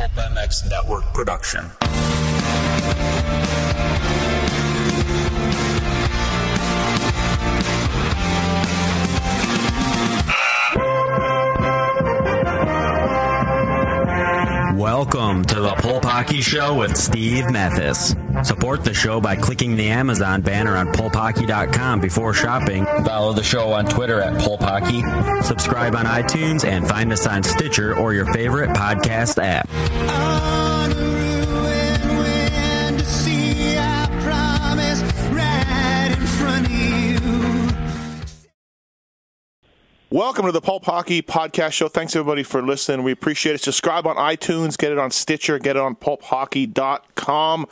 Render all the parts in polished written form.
a BMX Network production. Welcome to the Pulpocky Show with Steve Mathis. Support the show by clicking the Amazon banner on Pulpocky.com before shopping. Follow the show on Twitter at Pulpocky. Subscribe on iTunes and find us on Stitcher or your favorite podcast app. Welcome to the Pulpocky Podcast Show. Thanks, everybody, for listening. We appreciate it. Subscribe on iTunes. Get it on Stitcher. Get it on pulpocky.com.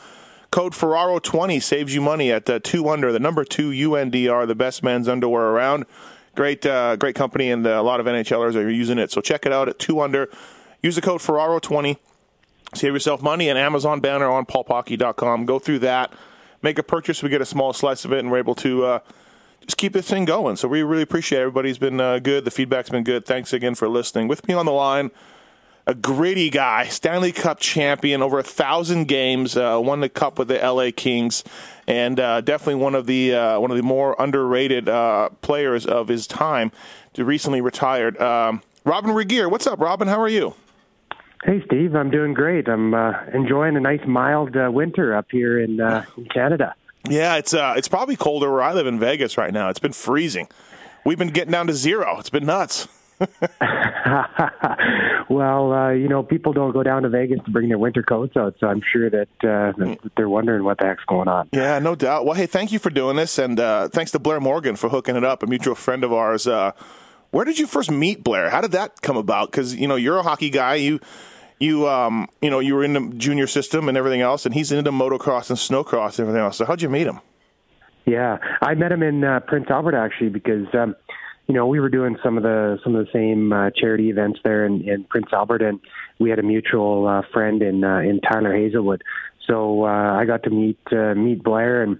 Code Ferraro20 saves you money at 2UNDR, the number 2 UNDR, the best men's underwear around. Great company, and a lot of NHLers are using it. So check it out at 2UNDR. Use the code Ferraro20. Save yourself money. An Amazon banner on pulpocky.com. Go through that. Make a purchase. We get a small slice of it, and we're able to... just keep this thing going. So we really appreciate it. Everybody's been good. The feedback's been good. Thanks again for listening. With me on the line, a gritty guy, Stanley Cup champion, over 1,000 games, won the Cup with the LA Kings, and definitely one of the more underrated players of his time. Recently retired, Robyn Regehr. What's up, Robyn? How are you? Hey, Steve. I'm doing great. I'm enjoying a nice mild winter up here in Canada. Yeah, it's probably colder where I live in Vegas right now. It's been freezing. We've been getting down to zero. It's been nuts. Well, people don't go down to Vegas to bring their winter coats out, so I'm sure that they're wondering what the heck's going on. Yeah, no doubt. Well, hey, thank you for doing this, and thanks to Blair Morgan for hooking it up, a mutual friend of ours. Where did you first meet Blair? How did that come about? Because, you're a hockey guy. You were in the junior system and everything else, and he's into motocross and snowcross and everything else. So how'd you meet him? Yeah, I met him in Prince Albert, actually, because we were doing some of the same charity events there in Prince Albert, and we had a mutual friend in Tyler Hazelwood. So I got to meet Blair, and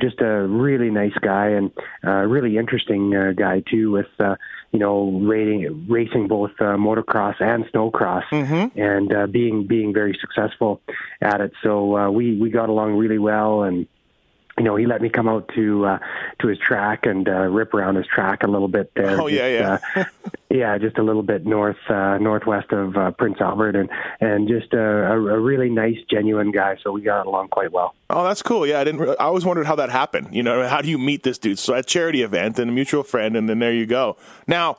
just a really nice guy and really interesting guy too, with racing both motocross and snowcross, mm-hmm. and being very successful at it. So we got along really well, and he let me come out to his track and rip around his track a little bit there. Oh, yeah. Yeah, just a little bit northwest of Prince Albert, and just a really nice, genuine guy. So we got along quite well. Oh, that's cool. Yeah, I always wondered how that happened. How do you meet this dude? So at a charity event and a mutual friend, and then there you go. Now,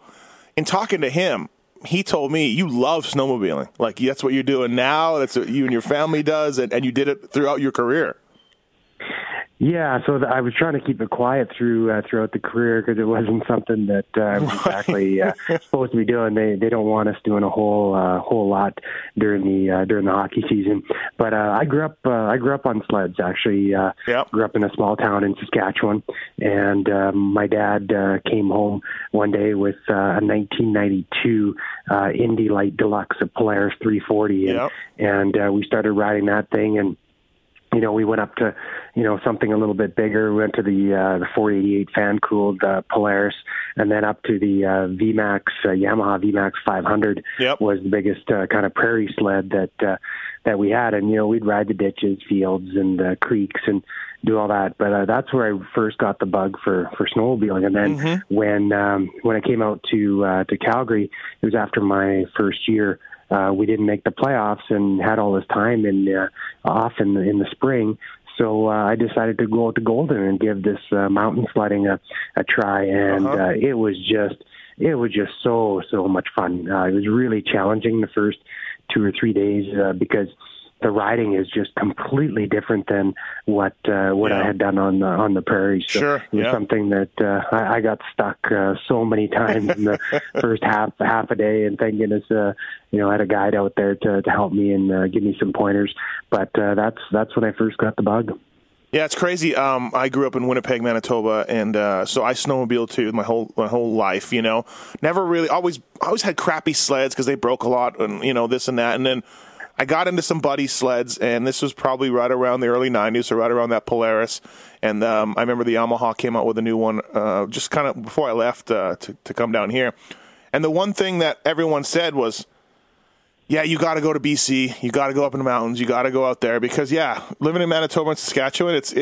in talking to him, he told me you love snowmobiling. Like, that's what you're doing now. That's what you and your family does, and you did it throughout your career. Yeah, so I was trying to keep it quiet throughout the career because it wasn't something that I was exactly supposed to be doing. They don't want us doing a whole lot during the hockey season. But I grew up on sleds, actually. Yep. Grew up in a small town in Saskatchewan, and my dad came home one day with a 1992 Indy Light Deluxe, a Polaris 340, and, yep. and we started riding that thing, and we went up to, something a little bit bigger. We went to the 488 fan-cooled Polaris, and then up to the VMAX, Yamaha VMAX 500, yep. was the biggest kind of prairie sled that we had. And, we'd ride the ditches, fields, and creeks and do all that. But that's where I first got the bug for snowmobiling. And then mm-hmm. When I came out to Calgary, it was after my first year. We didn't make the playoffs and had all this time off in the spring. So I decided to go out to Golden and give this mountain sledding a try, and uh-huh. It was just so much fun. It was really challenging the first 2 or 3 days because the riding is just completely different than what yeah. I had done on the prairies. So sure, it was yeah. something that I got stuck so many times in the first half a day, and thank goodness I had a guide out there to help me and give me some pointers. But that's when I first got the bug. Yeah, it's crazy. I grew up in Winnipeg, Manitoba, and so I snowmobiled too my whole life. Never really always had crappy sleds because they broke a lot, and this and that, and then. I got into some buddy sleds, and this was probably right around the early 90s, so right around that Polaris. And I remember the Yamaha came out with a new one just kind of before I left to come down here. And the one thing that everyone said was, yeah, you got to go to BC. You got to go up in the mountains. You got to go out there because, yeah, living in Manitoba and Saskatchewan, it's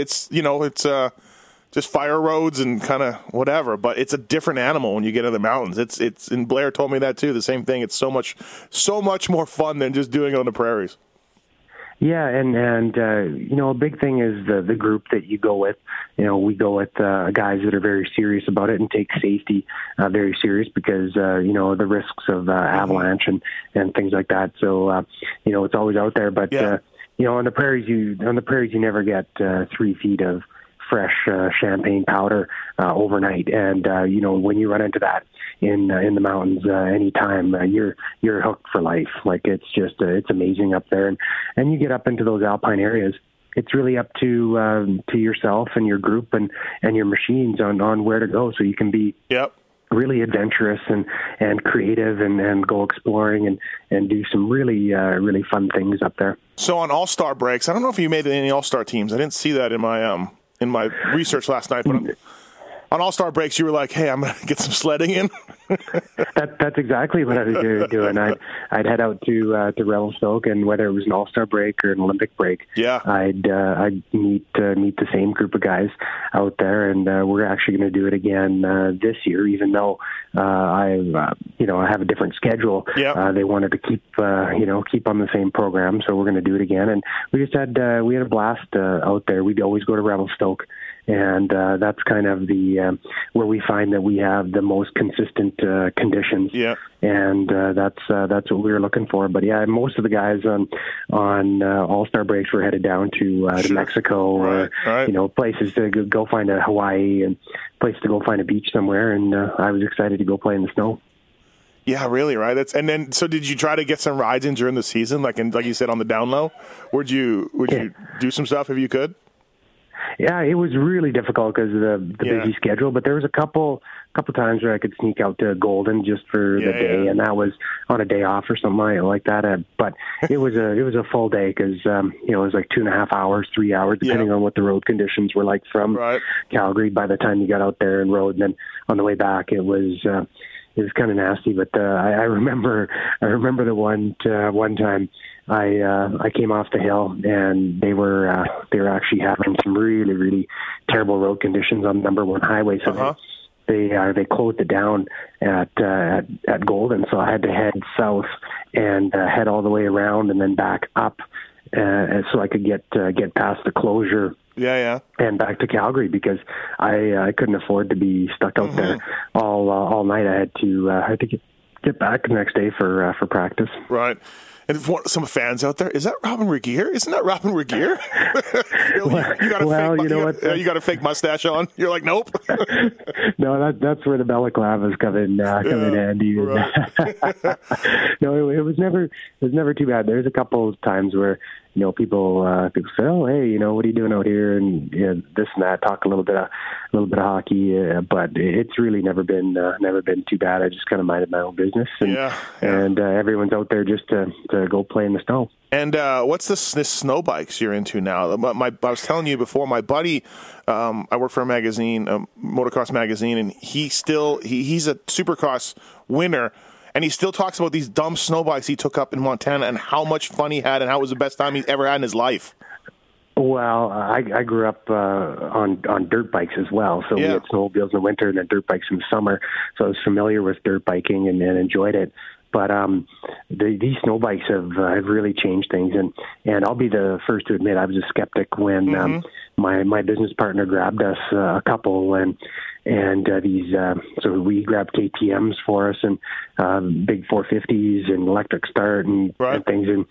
just fire roads and kind of whatever, but it's a different animal when you get in the mountains. It's and Blair told me that too, the same thing. It's so much more fun than just doing it on the prairies. Yeah, and you know, a big thing is the group that you go with. You know, we go with guys that are very serious about it and take safety very serious because, you know, the risks of avalanche and things like that. So, you know, it's always out there. But, yeah. You know, on the prairies you never get 3 feet of fresh champagne powder overnight. And, you know, when you run into that, in the mountains anytime you're hooked for life. Like it's just it's amazing up there, and you get up into those alpine areas, it's really up to yourself and your group and your machines on where to go, so you can be really adventurous and creative and go exploring and do some really fun things up there. So on all-star breaks, I don't know if you made any all-star teams. I didn't see that in my research last night, but on all-star breaks, you were like, "Hey, I'm gonna get some sledding in." That's exactly what I was doing. I'd head out to Revelstoke, and whether it was an all-star break or an Olympic break, I'd meet the same group of guys out there, and we're actually going to do it again this year. Even though I have a different schedule, they wanted to keep on the same program, so we're going to do it again. And we just had a blast out there. We'd always go to Revelstoke. And that's kind of the where we find that we have the most consistent conditions. Yeah. And that's what we were looking for. But yeah, most of the guys on all-star breaks were headed down to Mexico, or you know, places to go find a Hawaii and place to go find a beach somewhere. And I was excited to go play in the snow. Yeah, really, right? So did you try to get some rides in during the season, like you said, on the down low? Would you do some stuff if you could? Yeah, it was really difficult because of the busy schedule, but there was a couple times where I could sneak out to Golden just for the day, and that was on a day off or something like that. But it was a full day because you know, it was like 2.5 hours, 3 hours, depending on what the road conditions were like from Calgary. By the time you got out there and rode, and then on the way back, it was kind of nasty. But I remember the one time. I came off the hill, and they were actually having some really, really terrible road conditions on number one highway. So they closed it down at Golden. So I had to head south and head all the way around and then back up, so I could get past the closure. And back to Calgary because I couldn't afford to be stuck out there all night. I had to get back the next day for practice. Right. And if some fans out there, is that Robyn Regehr? Isn't that Robyn Regehr? You got a fake mustache on. You're like, nope. No, that's where the balaclavas come in handy. Right. No, it was never too bad. There's a couple of times where, you know, people say, "Oh, hey, you know, what are you doing out here?" And this and that. Talk a little bit of hockey, but it's really never been too bad. I just kind of minded my own business, and everyone's out there just to go play in the snow. And what's this snow bikes you're into now? I was telling you before, my buddy, I work for a motocross magazine, and he's a Supercross winner. And he still talks about these dumb snow bikes he took up in Montana and how much fun he had and how it was the best time he's ever had in his life. Well, I grew up on dirt bikes as well. So we had snowmobiles in the winter and then dirt bikes in the summer. So I was familiar with dirt biking and enjoyed it. But these snow bikes have really changed things. And I'll be the first to admit I was a skeptic when my business partner grabbed us a couple so we grabbed KTMs for us and big 450s and electric start and things. And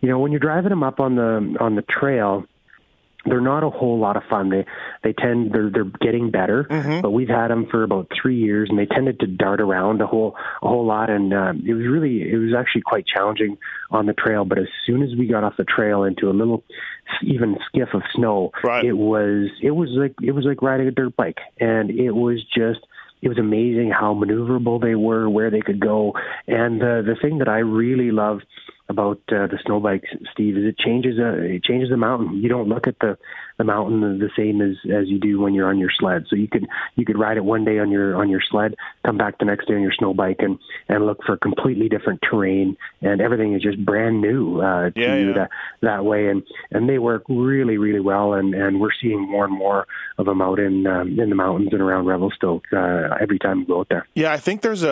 you know, when you're driving them up on the trail, they're not a whole lot of fun. They're getting better, but we've had them for about 3 years, and they tended to dart around a whole lot. And it was actually quite challenging on the trail. But as soon as we got off the trail into a little even skiff of snow, it was like riding a dirt bike, and it was amazing how maneuverable they were, where they could go, and the thing that I really love about the snow bikes, Steve, is it changes the mountain. You don't look at the mountain the same as you do when you're on your sled. So you could ride it one day on your sled, come back the next day on your snow bike, and look for completely different terrain, and everything is just brand new to you that way. And they work really, really well, and we're seeing more and more of them out in the mountains and around Revelstoke every time we go out there. Yeah, I think there's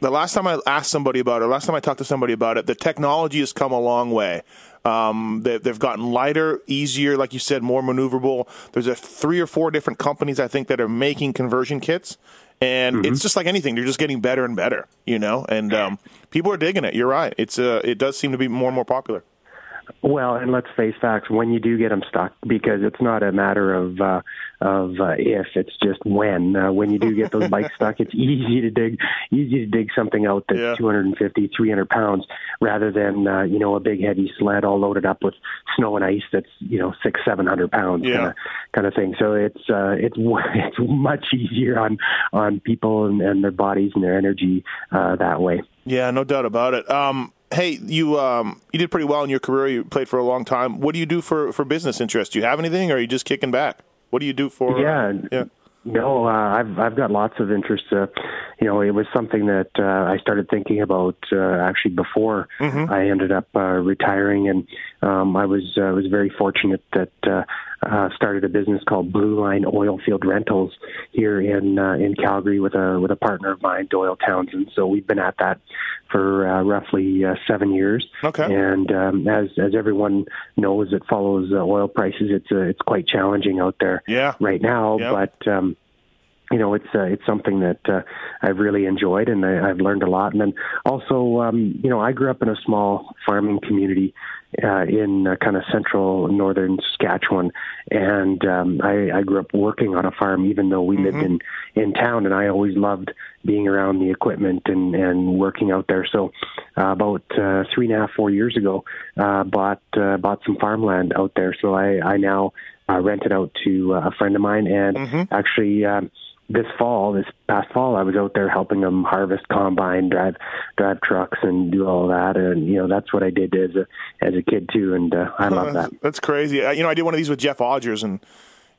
the last time I asked somebody about it, last time I talked to somebody about it, the technology has come a long way. They've gotten lighter, easier, like you said, more maneuverable. There's 3 or 4 different companies, I think, that are making conversion kits. And It's just like anything. They're just getting better and better, you know. And people are digging it. You're right. It does seem to be more and more popular. Well, and let's face facts, when you do get them stuck, because it's not a matter of if, it's just when. When you do get those bikes stuck, it's easy to dig something out that's 250, 300 pounds rather than, a big heavy sled all loaded up with snow and ice that's, 600-700 pounds kind of thing. So it's much easier on people and their bodies and their energy that way. Yeah, no doubt about it. Hey, you did pretty well in your career. You played for a long time. What do you do for business interests? Do you have anything, or are you just kicking back? What do you do for? No, I've got lots of interests. It was something that I started thinking about actually before I ended up retiring, and I was very fortunate that started a business called Blue Line Oilfield Rentals here in Calgary with a partner of mine, Doyle Townsend. So we've been at that for roughly 7 years. Okay. And as everyone knows that follows oil prices, it's quite challenging out there right now. Yep. But it's something that I've really enjoyed, and I've learned a lot. And then also, I grew up in a small farming community in kind of central northern Saskatchewan, and I grew up working on a farm, even though we lived in town, and I always loved being around the equipment and working out there. So about 3.5-4 years ago, bought some farmland out there. So I now rent it out to a friend of mine, and actually this past fall, I was out there helping them harvest, combine, drive trucks, and do all that. And that's what I did as a kid too, and I love that. That's crazy. I did one of these with Jeff Odgers, and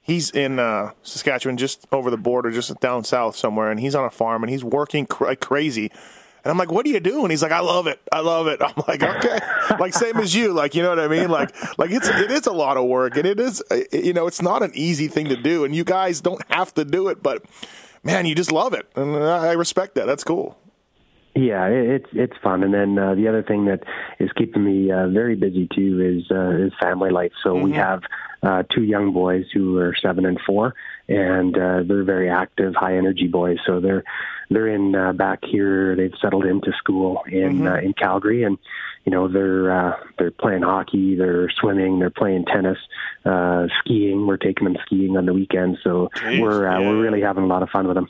he's in Saskatchewan, just over the border, just down south somewhere, and he's on a farm and he's working like crazy. And I'm like, what do you do? And he's like, I love it. I'm like, okay, like same as you, like, you know what I mean? Like it is a lot of work, and it is, it's not an easy thing to do, and you guys don't have to do it, but man, you just love it. And I respect that. That's cool. Yeah, it's fun. And then the other thing that is keeping me very busy too is family life. So we have 2 young boys who are 7 and 4, and they're very active, high energy boys. So they're in back here. They've settled into school in Calgary, and they're playing hockey, they're swimming, they're playing tennis, skiing. We're taking them skiing on the weekend, so we're really having a lot of fun with them.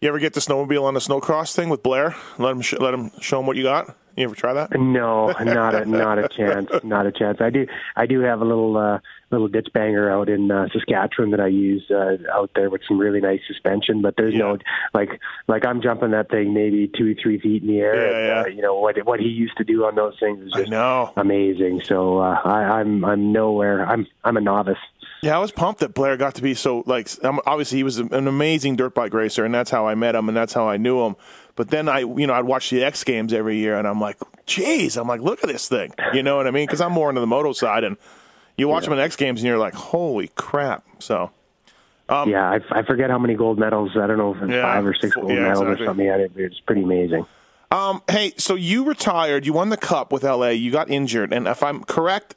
You ever get the snowmobile on the snowcross thing with Blair? Let him show him what you got. You ever try that? No, not a chance. Not a chance. I do have a little ditch banger out in Saskatchewan that I use out there with some really nice suspension. But there's no like I'm jumping that thing maybe 2-3 feet in the air. Yeah, and, what he used to do on those things is just amazing. So I'm nowhere. I'm a novice. Yeah, I was pumped that Blair got to be so, like, obviously he was an amazing dirt bike racer, and that's how I met him, and that's how I knew him. But then I'd watch the X Games every year, and I'm like, geez, look at this thing. You know what I mean? Because I'm more into the moto side, and you watch him at X Games, and you're like, holy crap. So, I forget how many gold medals. I don't know if it's 5 or 6 gold medals or something. It's pretty amazing. Hey, so you retired. You won the Cup with LA. You got injured, and if I'm correct,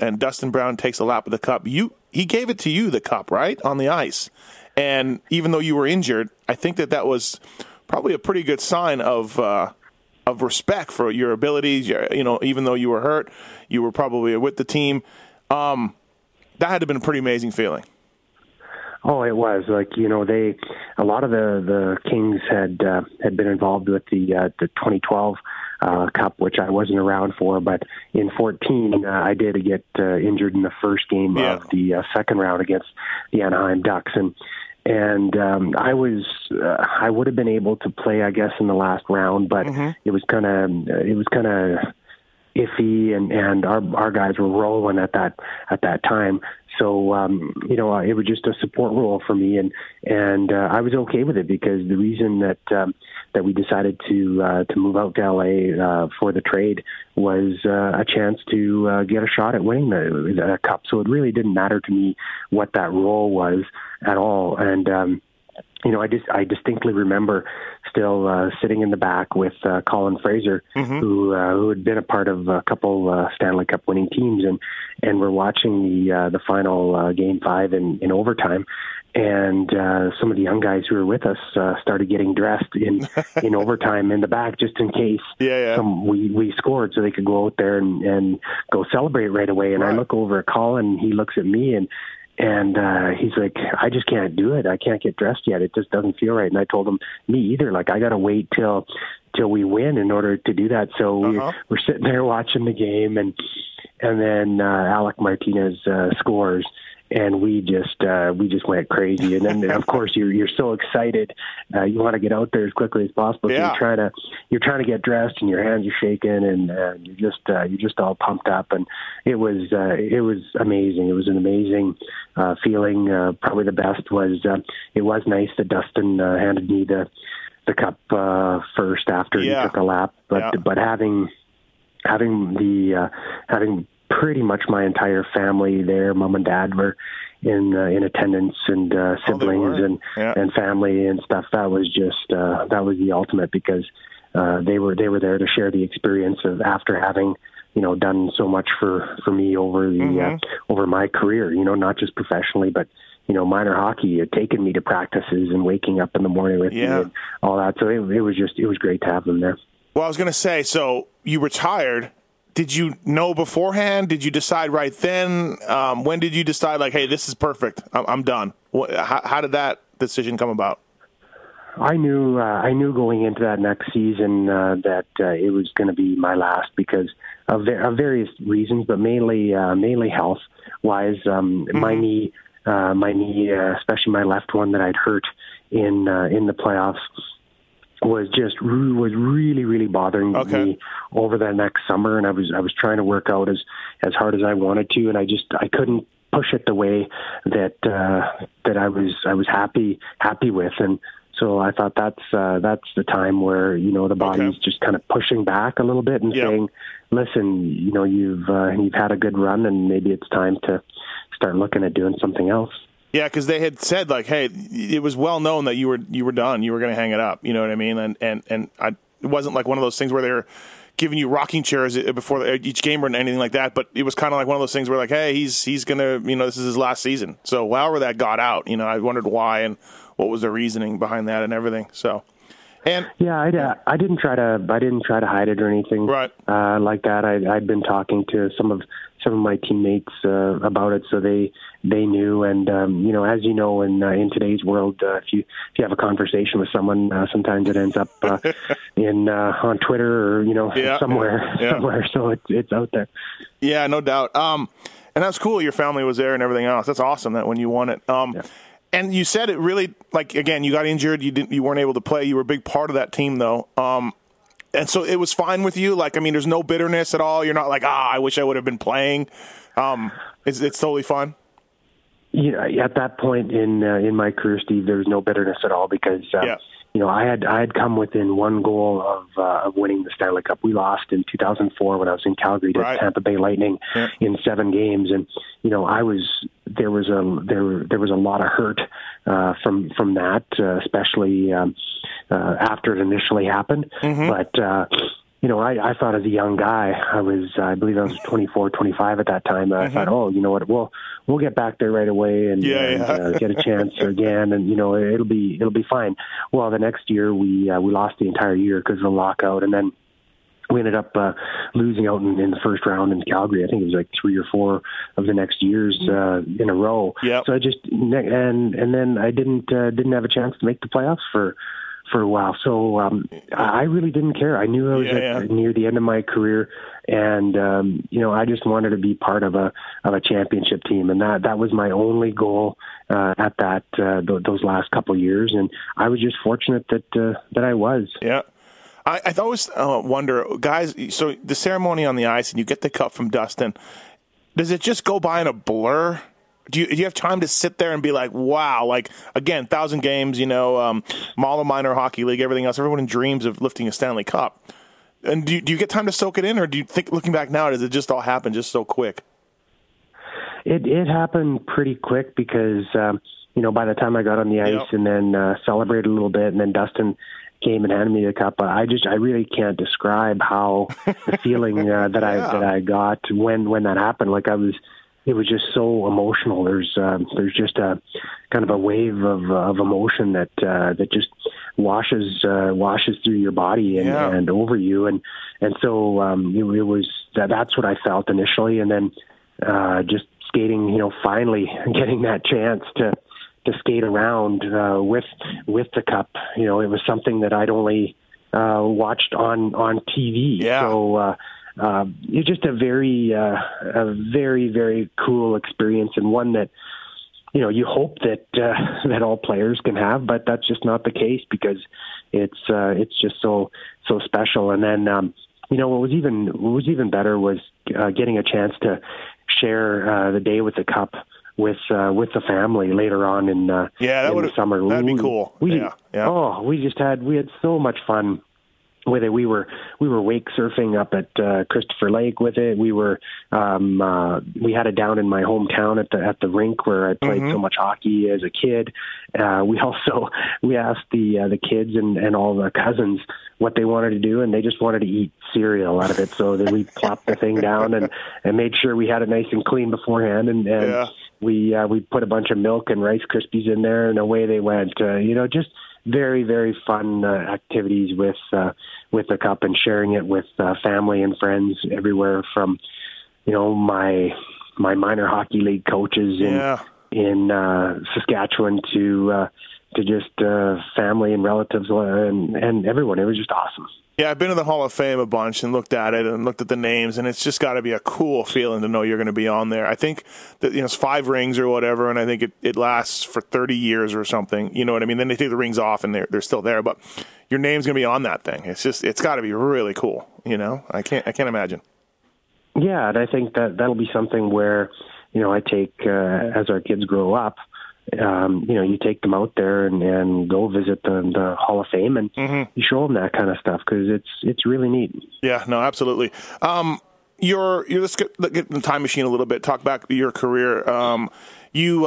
and Dustin Brown takes a lap of the Cup. He gave it to you, the Cup, right, on the ice. And even though you were injured, I think that was probably a pretty good sign of respect for your abilities. Even though you were hurt, you were probably with the team. That had to have been a pretty amazing feeling. Oh, it was a lot of the Kings had been involved with the 2012. Cup, which I wasn't around for, but in 2014 I did get injured in the first game of the second round against the Anaheim Ducks, and And I would have been able to play, I guess, in the last round, but it was kind of iffy, and our guys were rolling at that time. So, it was just a support role for me, and I was okay with it, because the reason that we decided to move out to LA for the trade was a chance to get a shot at winning the cup. So it really didn't matter to me what that role was at all. And, I distinctly remember still sitting in the back with Colin Fraser, who had been a part of a couple Stanley Cup winning teams, and we're watching the final game 5 in overtime, and some of the young guys who were with us started getting dressed in overtime in the back, just in case we scored, so they could go out there and go celebrate right away. And I look over at Colin, he looks at me, and he's like, I just can't do it. I can't get dressed yet. It just doesn't feel right. And I told him, me either. Like, I got to wait till we win in order to do that. So we're sitting there watching the game, and then Alec Martinez scores, and we just went crazy. And then of course you're so excited, you want to get out there as quickly as possible. Yeah. So you're trying to get dressed, and your hands are shaking, and you're just all pumped up. And it was amazing. It was an amazing feeling. Probably the best was it was nice that Dustin handed me the cup first after he took a lap, but having pretty much my entire family there. Mom and dad were in attendance, and siblings and family and stuff. That was just that was the ultimate, because they were there to share the experience of, after having done so much for me over the over my career. Not just professionally, but minor hockey had taken me to practices and waking up in the morning with me and all that. So it was great to have them there. Well, I was going to say, so you retired. Did you know beforehand? Did you decide right then? When did you decide, like, hey, this is perfect, I'm done? How did that decision come about? I knew going into that next season that it was going to be my last, because of various reasons, but mainly health-wise. My knee, especially my left one that I'd hurt in the playoffs, was really, really bothering me over the next summer, and I was trying to work out as hard as I wanted to, and I couldn't push it the way that I was happy with, and so I thought that's the time where the body's just kind of pushing back a little bit and saying, listen, you've had a good run, and maybe it's time to start looking at doing something else. Yeah, because they had said, like, hey, it was well known that you were done. You were going to hang it up. You know what I mean? And it wasn't like one of those things where they were giving you rocking chairs before each game or anything like that. But it was kind of like one of those things where, like, hey, he's going to, this is his last season. So however that got out, I wondered why and what was the reasoning behind that and everything. So. And yeah, I didn't try to. I didn't try to hide it or anything like that. I'd been talking to some of my teammates about it, so they knew. And as you know, in today's world, if you have a conversation with someone, sometimes it ends up in on Twitter or somewhere. So it's out there. Yeah, no doubt. And that's cool. Your family was there and everything else. That's awesome. That when you won it. And you said it really, like, again, you got injured, you weren't able to play. You were a big part of that team, though. And so it was fine with you? Like, I mean, there's no bitterness at all? You're not like, I wish I would have been playing? It's totally fine? Yeah, at that point in my career, Steve, there was no bitterness at all, because, I had come within one goal of winning the Stanley Cup. We lost in 2004 when I was in Calgary to Tampa Bay Lightning in 7 games. And, there was a lot of hurt from that, especially after it initially happened. But I thought, as a young guy, I believe I was 24, 25 at that time. I thought, we'll get back there right away and get a chance again, and it'll be fine. Well, the next year we lost the entire year because of the lockout, and then we ended up losing out in the first round in Calgary. I think it was like 3 or 4 of the next years in a row. Yep. So I just and then I didn't have a chance to make the playoffs for for a while. So I really didn't care. I knew I was near the end of my career, and you know, I just wanted to be part of a championship team, and that was my only goal at that those last couple of years. And I was just fortunate that I was. Yeah. I always wonder, guys, so the ceremony on the ice and you get the cup from Dustin, does it just go by in a blur? Do you have time to sit there and be like, wow, like, again, 1,000 games, you know, Malo Minor Hockey League, everything else, everyone dreams of lifting a Stanley Cup. And do you get time to soak it in, or do you think, looking back now, does it just all happen just so quick? It happened pretty quick because, you know, by the time I got on the ice and then celebrated a little bit, and then Dustin came and handed me the cup. I really can't describe how the feeling that I got when that happened. Like it was just so emotional. There's just a kind of a wave of emotion that just washes through your body and over you. And so it was, that's what I felt initially. And then just skating, you know, finally getting that chance to skate around with the cup, you know, it was something that I'd only watched on TV. Yeah. So it's just a very, very cool experience, and one that, you know, you hope that all players can have, but that's just not the case because it's just so special. And then you know, what was even better was getting a chance to share the day with the cup with the family later on in the summer. That'd be cool. We had so much fun with it. We were wake surfing up at Christopher Lake with it. We were we had it down in my hometown at the rink where I played so much hockey as a kid. We asked the kids and all the cousins what they wanted to do, and they just wanted to eat cereal out of it. So then we plopped the thing down and made sure we had it nice and clean beforehand, and we put a bunch of milk and Rice Krispies in there, and away they went. You know, just very, very fun activities with the cup, and sharing it with family and friends everywhere from, you know, my minor hockey league coaches in Saskatchewan to just family and relatives and everyone. It was just awesome. Yeah, I've been to the Hall of Fame a bunch and looked at it and looked at the names, and it's just got to be a cool feeling to know you're going to be on there. I think that, you know, it's 5 rings or whatever, and I think it lasts for 30 years or something. You know what I mean? Then they take the rings off, and they're still there, but your name's going to be on that thing. It's just, it's got to be really cool. You know, I can't imagine. Yeah, and I think that'll be something where, you know, I take as our kids grow up. You know, you take them out there and go visit the Hall of Fame, and you show them that kind of stuff because it's really neat. Yeah, no, absolutely. Let's get in the time machine a little bit. Talk back your career. You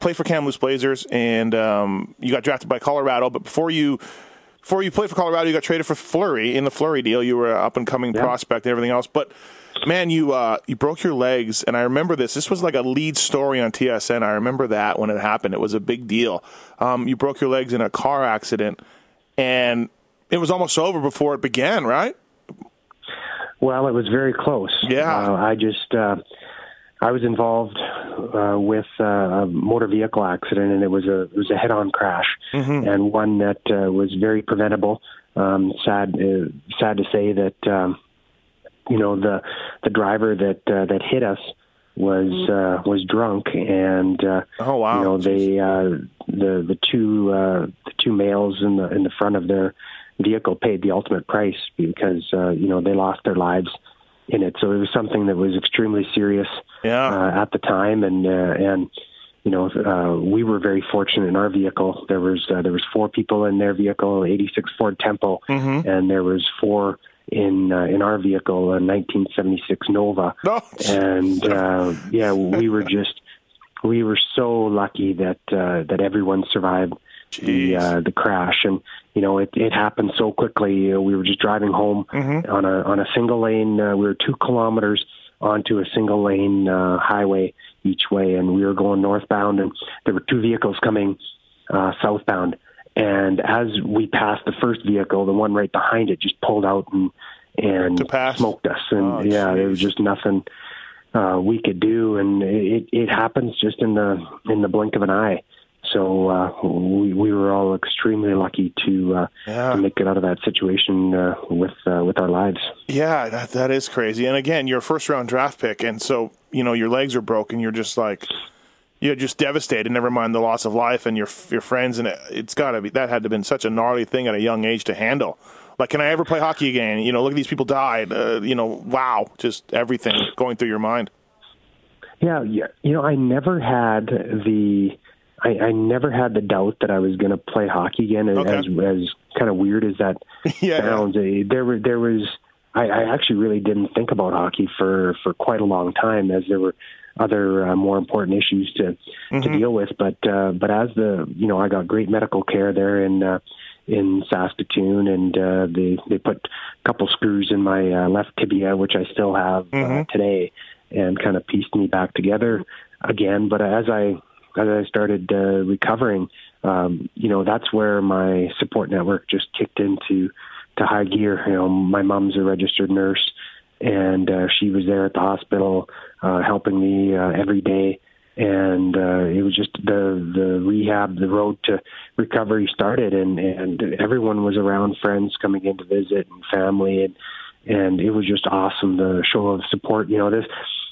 played for Kamloops Blazers, and you got drafted by Colorado. But before you played for Colorado, you got traded for Fleury in the Fleury deal. You were an up and coming prospect and everything else, but. Man, you broke your legs, and I remember this. This was like a lead story on TSN. I remember that when it happened. It was a big deal. You broke your legs in a car accident, and it was almost over before it began, right? Well, it was very close. Yeah. I was involved with a motor vehicle accident, and it was a head-on crash, and one that was very preventable. Sad to say that... you know, the driver that hit us was drunk, and oh wow, you know, they the two males in the front of their vehicle paid the ultimate price because you know, they lost their lives in it. So it was something that was extremely serious at the time, and you know, we were very fortunate in our vehicle. There was 4 people in their vehicle, 86 Ford Tempo, and there was 4 in our vehicle, a 1976 Nova. And we were so lucky that everyone survived the crash. And you know, it happened so quickly. We were just driving home on a single lane. We were 2 kilometers onto a single lane highway each way, and we were going northbound, and there were 2 vehicles coming southbound. And as we passed the first vehicle, the one right behind it just pulled out and smoked us. And there was just nothing we could do. And it happens just in the blink of an eye. So we were all extremely lucky to make it out of that situation with our lives. Yeah, that is crazy. And again, you're a first-round draft pick, and so your legs are broken. You're just like, you're just devastated. Never mind the loss of life and your friends. And it's got to be, that had to have been such a gnarly thing at a young age to handle. Like, can I ever play hockey again? Look at these people died. Wow, just everything going through your mind. Yeah. I never had the doubt that I was going to play hockey again. And okay. as kind of weird as that sounds, I actually really didn't think about hockey for quite a long time, as there were other more important issues to deal with. But as I got great medical care there in Saskatoon, and they put a couple screws in my left tibia, which I still have today, and kind of pieced me back together again. But as I started recovering, that's where my support network just kicked into high gear. My mom's a registered nurse, and she was there at the hospital helping me every day. And it was just the rehab, the road to recovery started, and everyone was around, friends coming in to visit and family, and it was just awesome, the show of support.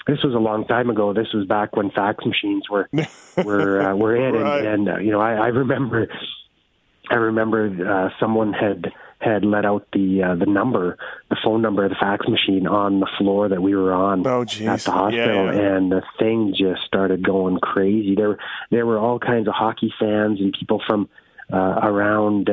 This was a long time ago. This was back when fax machines were in, right. I remember. Someone had let out the phone number of the fax machine on the floor that we were on at the hospital, and the thing just started going crazy. There were all kinds of hockey fans and people from around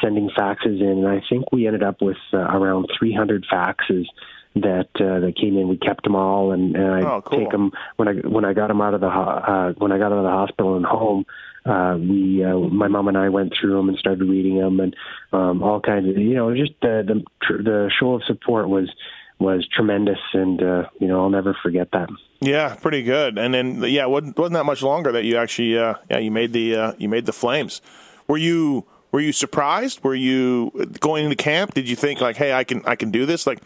sending faxes in, and I think we ended up with around 300 faxes that came in. We kept them all, and I take them when I got them out of the hospital and home. My mom and I went through them and started reading them, and all kinds of just the show of support was tremendous, and I'll never forget that. Yeah, pretty good. And then wasn't that much longer that you actually you made the Flames. Were you surprised? Were you going into camp? Did you think like, hey, I can do this? Like,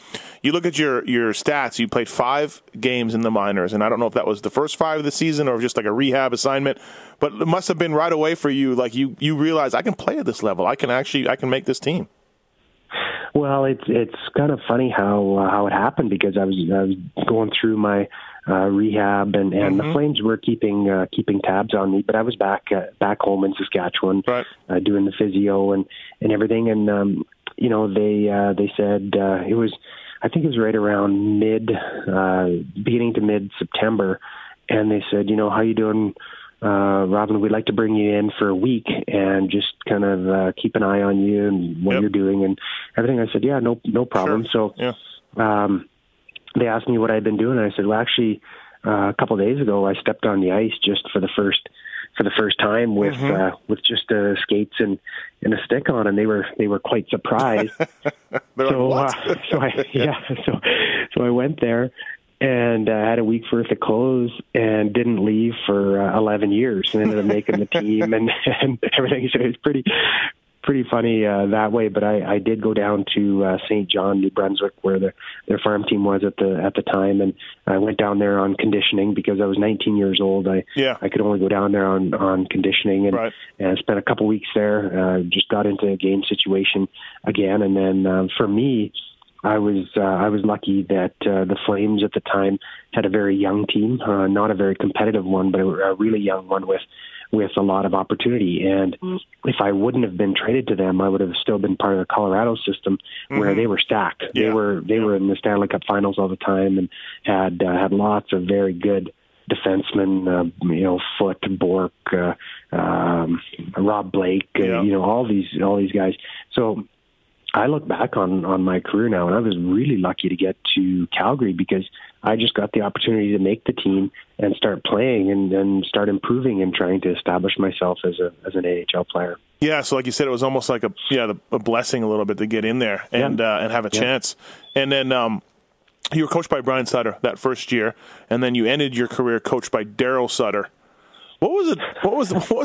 you look at your stats. You played 5 games in the minors, and I don't know if that was the first 5 of the season or just like a rehab assignment. But it must have been right away for you. Like you realize I can play at this level. I can make this team. Well, it's kind of funny how it happened, because I was going through my rehab, and the Flames were keeping tabs on me, but I was back home in Saskatchewan, right, doing the physio and everything, and they said I think it was right around beginning to mid September, and they said, how you doing, Robyn? We'd like to bring you in for a week and just kind of keep an eye on you and what you're doing and everything. I said, yeah, no problem. Sure. So they asked me what I'd been doing, and I said, well, actually, a couple of days ago, I stepped on the ice just for the first time with just skates and a stick on, and they were quite surprised. So, like, so I went there and had a week's worth of clothes and didn't leave for 11 years, and ended up making the team and everything. So it was pretty funny that way, but I did go down to St. John, New Brunswick, where their farm team was at the time, and I went down there on conditioning because I was 19 years old. I could only go down there on conditioning, and I spent a couple weeks there, just got into a game situation again, and then for me, I was lucky that the Flames at the time had a very young team, not a very competitive one, but a really young one with a lot of opportunity. And if I wouldn't have been traded to them, I would have still been part of the Colorado system, where they were stacked. Yeah. They were in the Stanley Cup Finals all the time, and had lots of very good defensemen, Foote, Bork, Rob Blake, all these guys. So I look back on my career now, and I was really lucky to get to Calgary because I just got the opportunity to make the team and start playing and start improving and trying to establish myself as an AHL player. Yeah, so like you said, it was almost like a blessing a little bit to get in there and have a chance. And then you were coached by Brian Sutter that first year, and then you ended your career coached by Daryl Sutter. What was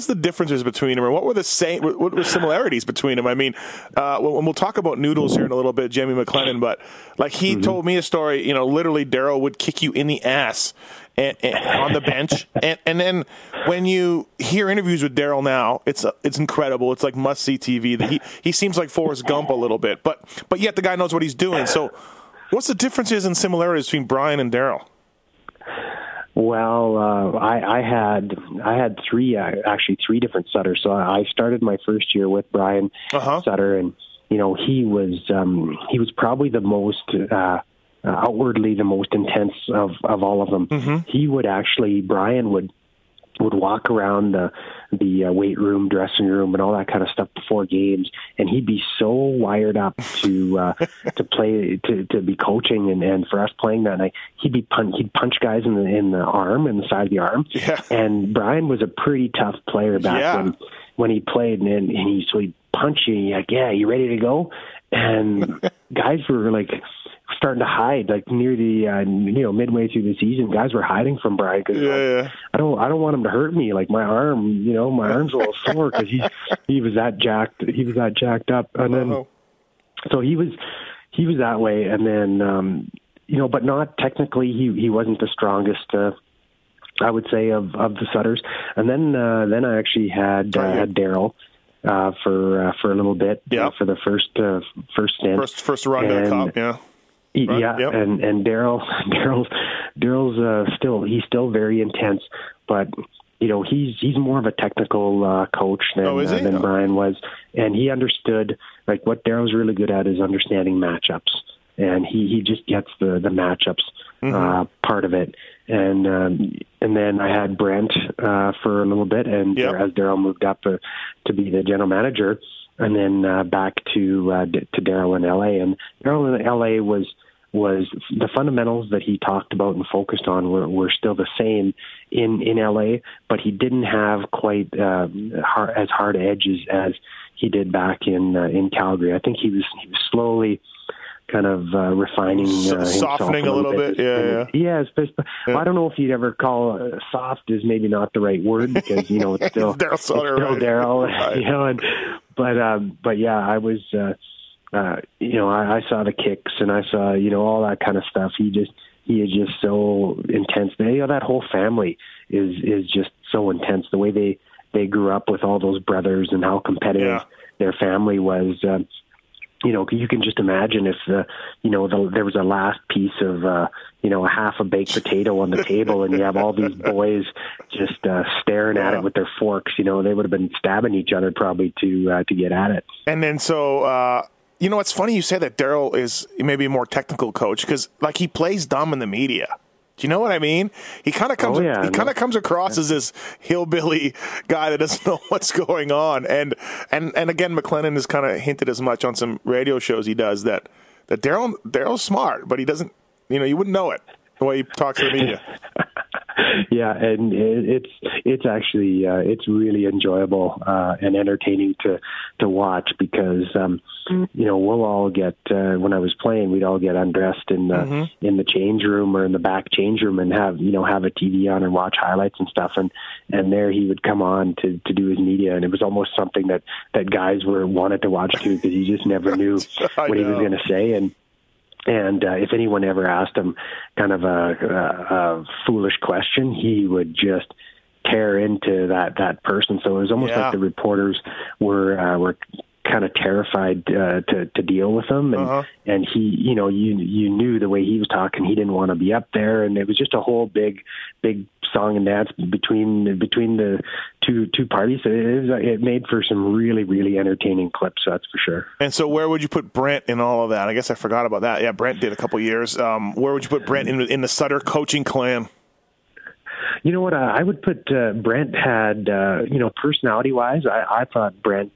the differences between them, or what were similarities between them? I mean, and we'll talk about Noodles here in a little bit, Jamie McLennan, but like he told me a story, literally Daryl would kick you in the ass and on the bench. And then when you hear interviews with Daryl now, it's incredible. It's like must-see TV. He seems like Forrest Gump a little bit, but yet the guy knows what he's doing. So what's the differences and similarities between Brian and Daryl? Well, I had three different Sutters. So I started my first year with Brian Sutter, and you know he was probably the most outwardly the most intense of all of them. Mm-hmm. He would actually Brian would walk around the weight room, dressing room, and all that kind of stuff before games, and he'd be so wired up to play, to be coaching, and for us playing that night, he'd punch guys in the arm, in the side of the arm. Yeah. And Brian was a pretty tough player back when he played, and he'd punch you, and he'd like, yeah, you ready to go? And guys were like starting to hide, like near the midway through the season, guys were hiding from Brian because I don't want him to hurt me. Like my arm, my arm's a little sore because he was that jacked up, and then so he was that way, and then but not technically he wasn't the strongest. I would say of the Sutters, and then I actually had Daryl for a little bit for the first stint, first run to the cup, and Daryl's he's still very intense, but he's more of a technical coach than Brian was, and he understood like what Daryl's really good at is understanding matchups, and he just gets the matchups part of it, and then I had Brent for a little bit, and as Daryl moved up to be the general manager. And then back to Daryl in LA, and Daryl in LA was the fundamentals that he talked about and focused on were still the same in LA, but he didn't have quite hard edges as he did back in Calgary. I think he was slowly kind of refining, softening a little bit. I don't know if you'd ever call soft is maybe not the right word because it's still Daryl, right. But yeah, I was I saw the kicks and I saw all that kind of stuff. He is just so intense. That whole family is just so intense. The way they grew up with all those brothers and how competitive their family was. You can just imagine if there was a last piece of a half a baked potato on the table, and you have all these boys just staring at it with their forks. They would have been stabbing each other probably to get at it. And then so it's funny you say that Daryl is maybe a more technical coach because like he plays dumb in the media. Do you know what I mean? He kind of comes. Comes across as this hillbilly guy that doesn't know what's going on, and again, McLennan has kind of hinted as much on some radio shows he does that Daryl's smart, but he doesn't. You wouldn't know it the way he talks to the media. Yeah, and it's actually it's really enjoyable and entertaining to watch because we'll all get when I was playing, we'd all get undressed in the change room or in the back change room and have a TV on and watch highlights and stuff, and there he would come on to do his media, and it was almost something that guys wanted to watch too because you just never knew what he was going to say. And if anyone ever asked him kind of a foolish question, he would just tear into that person. So it was almost like the reporters were kind of terrified to deal with him. And, and he, you knew the way he was talking, he didn't want to be up there. And it was just a whole big song and dance between the two parties. It made for some really, really entertaining clips, that's for sure. And so where would you put Brent in all of that? I guess I forgot about that. Yeah, Brent did a couple years. Where would you put Brent in the Sutter coaching clan? You know what? I would put Brent had, personality-wise, I thought Brent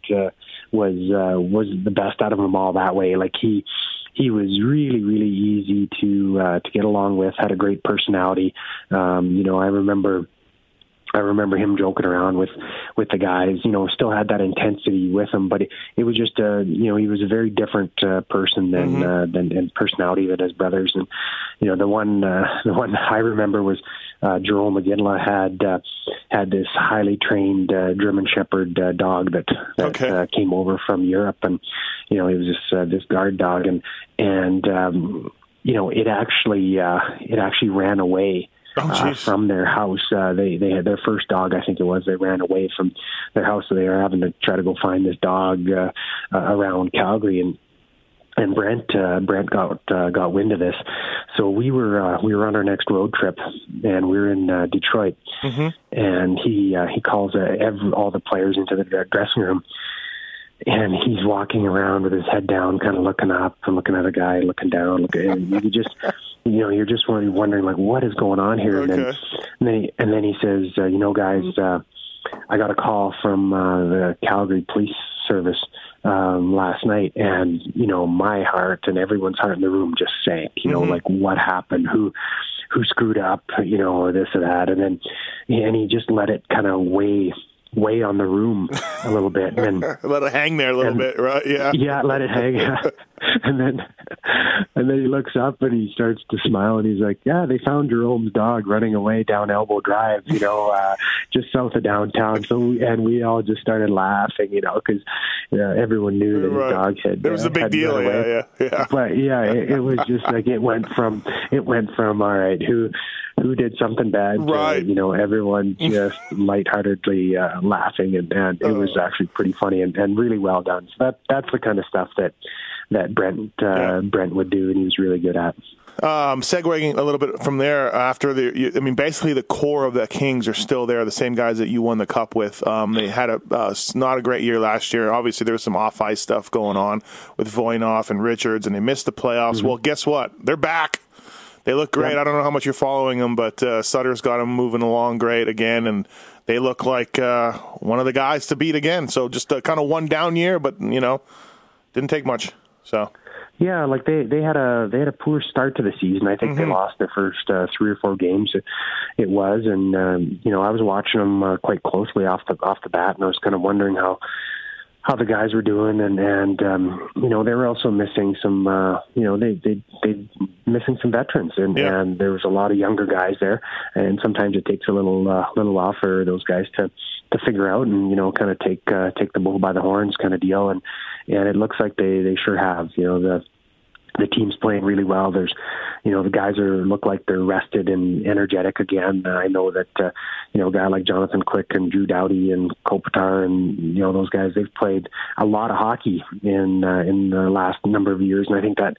was the best out of them all that way. Like he was really, really easy to get along with, had a great personality. I remember him joking around with the guys, still had that intensity with him, but it was just, he was a very different person than personality than his brothers. And, the one I remember was Jerome Iginla had this highly trained German Shepherd dog that came over from Europe. And, he was this guard dog and it actually ran away from their house. They had their first dog, I think it was. They ran away from their house, so they are having to try to go find this dog around Calgary. And Brent got wind of this, so we were on our next road trip, and we were in Detroit, mm-hmm. and he calls all the players into the dressing room, and he's walking around with his head down, kind of looking up and looking at a guy, looking down, and you just, you know, you're just wondering like what is going on here, okay. and then he says, you know, guys, I got a call from the Calgary Police Service last night, and you know, my heart and everyone's heart in the room just sank, you know, mm-hmm. like what happened, who screwed up, you know, or this or that. And then, and he just let it kind of weigh on the room a little bit, and let it hang there a little bit, right? Yeah, let it hang. and then he looks up and he starts to smile, and he's like, "Yeah, they found Jerome's dog running away down Elbow Drive, you know, just south of downtown." And we all just started laughing, you know, because everyone knew that his dog had. It was a big deal, yeah. But yeah, it was just like it went from all right, who did something bad, right? To, you know, everyone just lightheartedly laughing, and it was actually pretty funny and really well done. So that's the kind of stuff that Brent would do, and he was really good at. Segueing a little bit from there, after basically the core of the Kings are still there, the same guys that you won the cup with. They had a not a great year last year. Obviously, there was some off-ice stuff going on with Voinov and Richards, and they missed the playoffs. Mm-hmm. Well, guess what? They're back. They look great. Yep. I don't know how much you're following them, but Sutter's got them moving along great again, and they look like one of the guys to beat again. So just kind of one down year, but you know, didn't take much. So yeah, like they had a poor start to the season. I think mm-hmm. they lost their first three or four games. It was, and you know, I was watching them quite closely off the bat, and I was kind of wondering how the guys were doing, and you know, they were also missing some you know, they missing some veterans, and there was a lot of younger guys there, and sometimes it takes a little while for those guys to figure out and, you know, kind of take the bull by the horns kind of deal, and it looks like they sure have. You know, the team's playing really well. There's, you know, the guys look like they're rested and energetic again. I know that, you know, a guy like Jonathan Quick and Drew Doughty and Kopitar and, you know, those guys, they've played a lot of hockey in the last number of years. And I think that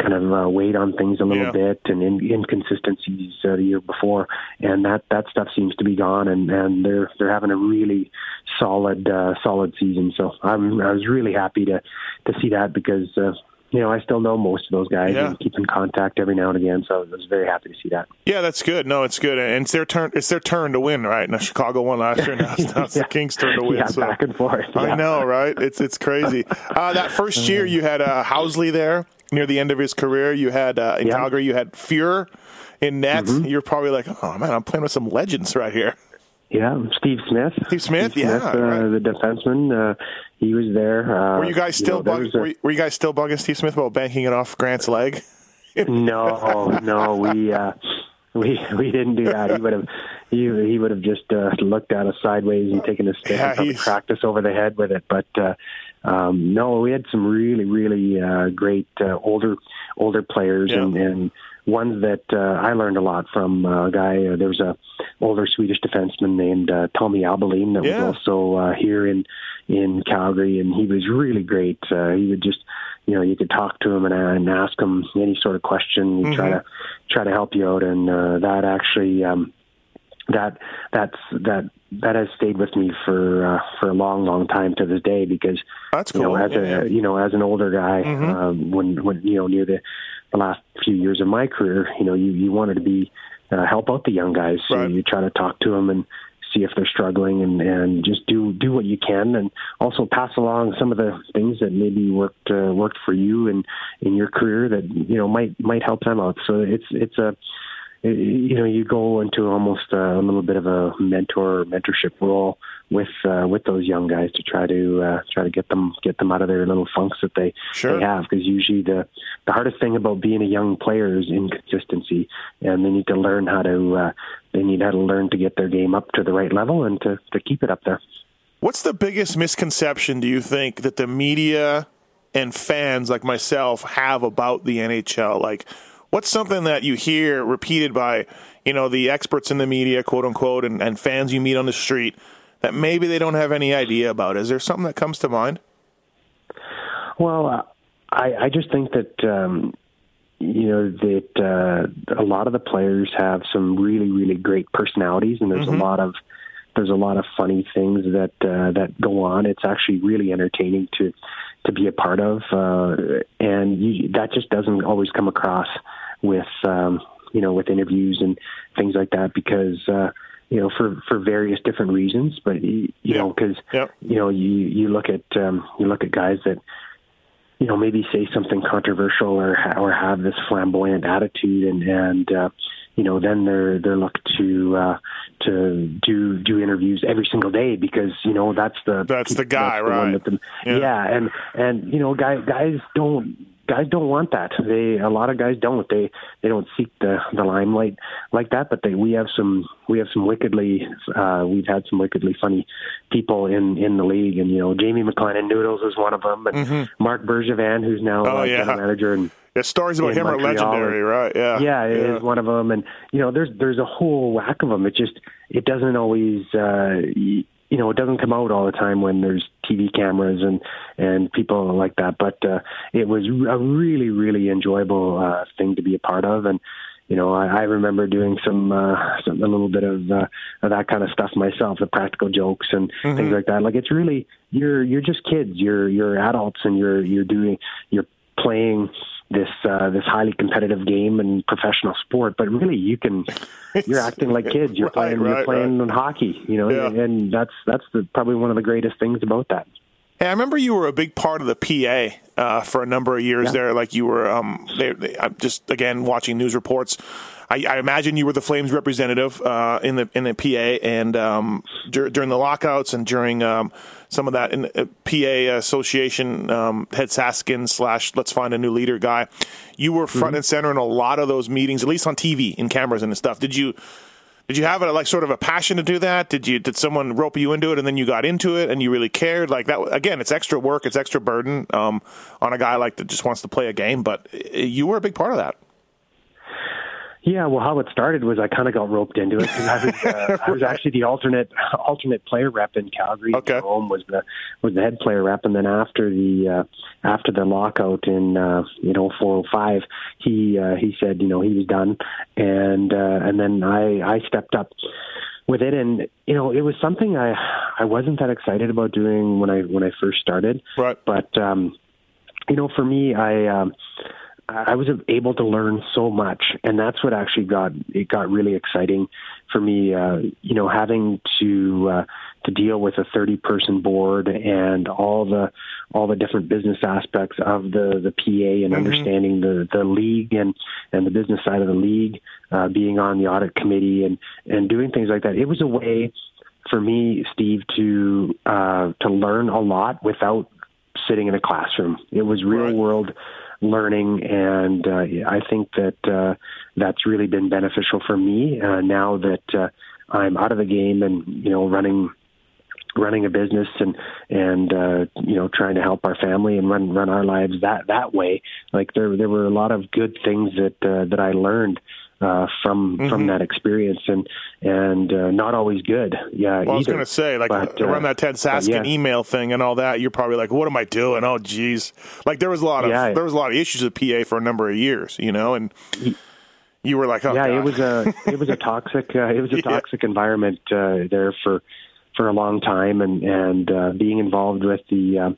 kind of weighed on things a little bit, and inconsistencies the year before. And that stuff seems to be gone, and they're having a really solid season. So I was really happy to see that, because, you know, I still know most of those guys and keep in contact every now and again, so I was very happy to see that. Yeah, that's good. No, it's good. And it's their turn to win, right? Now, Chicago won last year, now it's the Kings' turn to win. Yeah, so back and forth. Yeah. I know, right? It's crazy. That first year, you had Housley there near the end of his career. You had, in Calgary, you had Fuhr in net. Mm-hmm. You're probably like, oh, man, I'm playing with some legends right here. Yeah, Steve Smith, right. The defenseman. He was there. Were you guys still bugging Steve Smith while banking it off Grant's leg? No, we didn't do that. He would have just looked at us sideways and taken a stick and probably cracked us over the head with it. But no, we had some really, really great older players and ones that I learned a lot from a guy. There was a older Swedish defenseman named Tommy Albelin that was also here in Calgary, and he was really great. He would just, you know, you could talk to him and ask him any sort of question. He'd mm-hmm. try to help you out, and that actually that has stayed with me for a long time to this day, because that's cool. You know, as an older guy, mm-hmm. When you know, near the last few years of my career, you know, you wanted to be help out the young guys, so right. You try to talk to them and see if they're struggling, and just do what you can, and also pass along some of the things that maybe worked for you and in your career that, you know, might help them out. So you know, you go into almost a little bit of a mentorship role with those young guys to try to get them out of their little funks that they have, because usually the hardest thing about being a young player is inconsistency, and they need to learn how to get their game up to the right level and to keep it up there. What's the biggest misconception, do you think, that the media and fans like myself have about the NHL? Like, what's something that you hear repeated by, you know, the experts in the media, quote unquote, and fans you meet on the street that maybe they don't have any idea about? Is there something that comes to mind? Well, I just think that, you know, that a lot of the players have some really, really great personalities, and there's a lot of funny things that that go on. It's actually really entertaining to be a part of, and that just doesn't always come across with you know, with interviews and things like that, because you know, for various different reasons. But you know, because you know, you look at guys that, you know, maybe say something controversial or have this flamboyant attitude, and you know, then they're looked to do interviews every single day, because, you know, that's the guy, right? And you know, guys don't want that. A lot of guys don't. They don't seek the limelight like that. But we've had some wickedly funny people in the league. And, you know, Jamie McLennan Noodles is one of them, and Mark Bergevin, who's now general manager, and stories about him are legendary, right? Is one of them. And, you know, there's a whole whack of them. It just doesn't always. You know, it doesn't come out all the time when there's TV cameras and people like that. But it was a really, really enjoyable thing to be a part of. And, you know, I remember doing a little bit of that kind of stuff myself, the practical jokes and things like that. Like, it's really, you're just kids, you're adults, and you're playing this highly competitive game and professional sport, but really you're acting like kids. You're playing on hockey, you know, and that's probably one of the greatest things about that. Hey, I remember you were a big part of the PA for a number of years there. Like, you were, I'm just again watching news reports. I imagine you were the Flames representative in the PA, and during the lockouts and during some of that in the PA association, head Saskin / let's find a new leader guy. You were front and center in a lot of those meetings, at least on TV, in cameras and stuff. Did you have like sort of a passion to do that? Did someone rope you into it, and then you got into it, and you really cared? Like, that again, it's extra work, it's extra burden on a guy like that just wants to play a game. But you were a big part of that. Yeah, well, how it started was I kind of got roped into it, because I was actually the alternate player rep in Calgary. Okay. Jerome was the head player rep, and then after the lockout in 405, he said, you know, he was done, and then I stepped up with it, and, you know, it was something I wasn't that excited about doing when I first started, right? But you know, for me, I was able to learn so much, and that's what actually got really exciting for me. You know, having to deal with a 30-person board and all the different business aspects of the PA, and understanding the league and the business side of the league, being on the audit committee and doing things like that. It was a way for me, Steve, to learn a lot without sitting in a classroom. It was real world learning, and I think that that's really been beneficial for me now that I'm out of the game, and, you know, running a business and you know, trying to help our family and run our lives that way. Like, there were a lot of good things that I learned from that experience, and not always good. Yeah. Well, I was going to say, like, around that Ted Saskin email thing and all that, you're probably like, what am I doing? Oh, geez. Like, there was a lot of issues with PA for a number of years, you know, and you were like, oh, yeah, God. It was a toxic environment there for a long time, and being involved with the,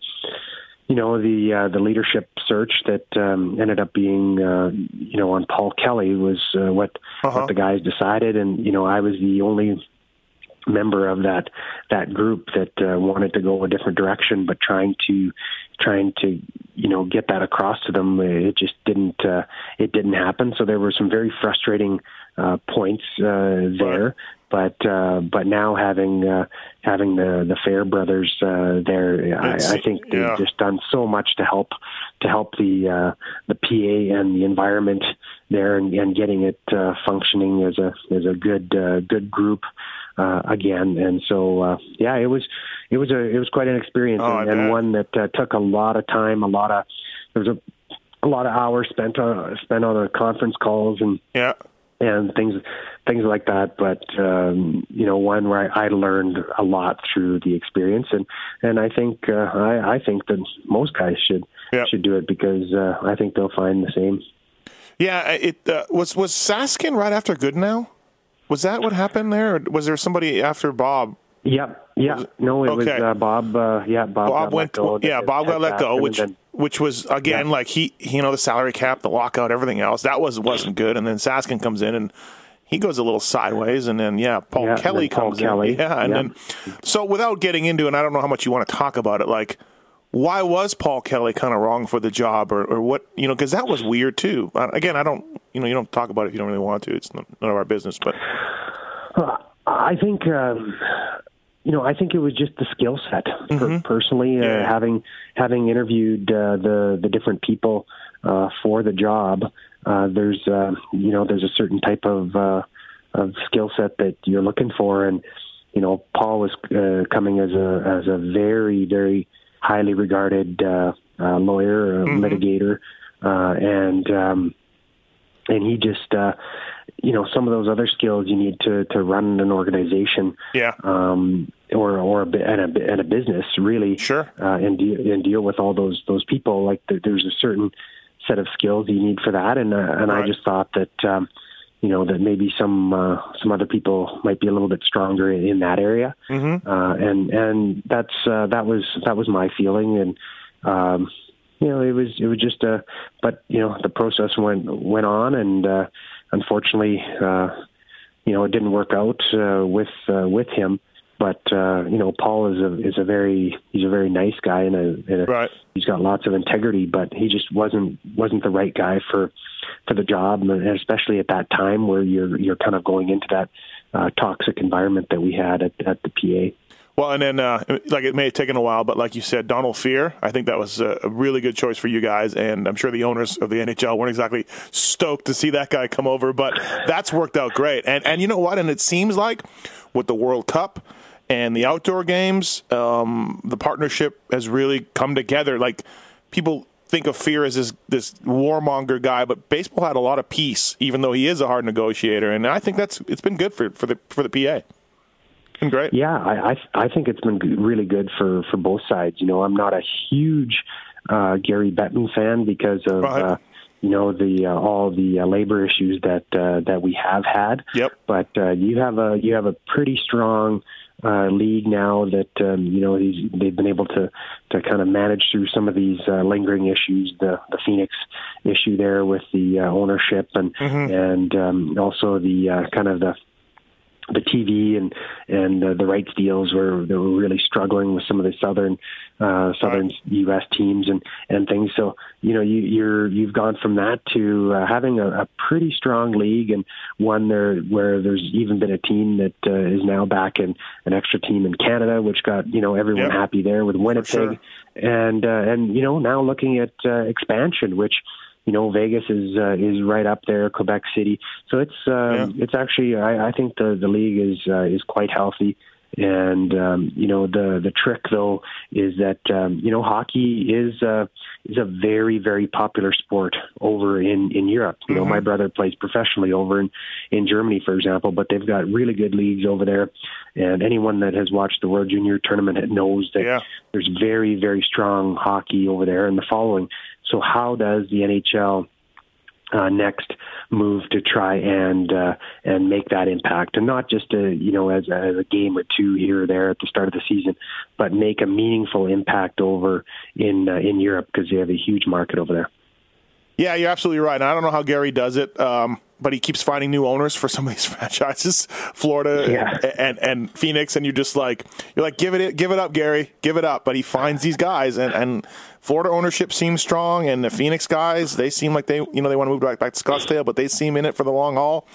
you know, the leadership search that ended up being, you know, on Paul Kelly was what the guys decided, and, you know, I was the only member of that group that wanted to go a different direction, but trying to you know, get that across to them, it just didn't happen. So there were some very frustrating points there. But now having the Fair brothers there, I think they've just done so much to help the PA and the environment there, and getting it functioning as a good group again. And so it was quite an experience, and one that took a lot of time, a lot of there was a a lot of hours spent on our conference calls and things like that. But one where I learned a lot through the experience, and I think I think that most guys should do it, because I think they'll find the same. Yeah, it was Saskin right after Goodnow? Was that what happened there? Or was there somebody after Bob? Yeah. No, it was Bob. Bob went. Bob got let go, which was again like he the salary cap, the lockout, everything else that wasn't good. And then Saskin comes in and he goes a little sideways, and then Paul Kelly comes in. Then so without getting into, and I don't know how much you want to talk about it, like, why was Paul Kelly kind of wrong for the job, or what, because that was weird too. Again, I don't, you don't talk about it if you don't really want to. It's none of our business, but I think, I think it was just the skill set. Mm-hmm. Personally, having interviewed the different people for the job, there's a certain type of skill set that you're looking for, and Paul was coming as a very, very highly regarded lawyer, litigator, and he just some of those other skills you need to run an organization, or a business, really, sure, and deal with all those people. Like there's a certain set of skills you need for that, and right. I just thought that that maybe some other people might be a little bit stronger in that area, and that's that was my feeling, and it was just a. But the process went on, and unfortunately, it didn't work out with him. But Paul is a very nice guy, and right. He's got lots of integrity. But he just wasn't the right guy for the job, and especially at that time where you're kind of going into that toxic environment that we had at the PA. Well, and then it may have taken a while, but like you said, Donald Fear, I think that was a really good choice for you guys, and I'm sure the owners of the NHL weren't exactly stoked to see that guy come over, but that's worked out great. And you know what? And it seems like with the World Cup and the outdoor games, the partnership has really come together. Like, people think of Fear as this warmonger guy, but baseball had a lot of peace, even though he is a hard negotiator, and I think it's been good for the PA. Great. Yeah, I think it's been really good for both sides. I'm not a huge Gary Bettman fan because of all the labor issues that we have had. Yep. But you have a pretty strong league now that they've been able to kind of manage through some of these lingering issues, the Phoenix issue there with the ownership and also the kind of the TV and the rights deals where they were really struggling with some of the southern U.S. teams and things. So you've gone from that to having a pretty strong league, and one there where there's even been a team that is now back in an extra team in Canada, which got everyone happy there with Winnipeg, and now looking at expansion, which. Vegas is right up there, Quebec City. So it's actually, I think the league is quite healthy. And the trick though is that hockey is a very, very popular sport over in Europe. My brother plays professionally over in Germany, for example. But they've got really good leagues over there, and anyone that has watched the World Junior Tournament knows that there's very, very strong hockey over there and the following. So how does the NHL next move to try and make that impact, and not just as a game or two here or there at the start of the season, but make a meaningful impact over in Europe, because they have a huge market over there. Yeah, you're absolutely right. And I don't know how Gary does it, but he keeps finding new owners for some of these franchises, Florida and Phoenix, and you're like give it up, Gary, give it up. But he finds these guys, and Florida ownership seems strong, and the Phoenix guys, they seem like they want to move back to Scottsdale, but they seem in it for the long haul.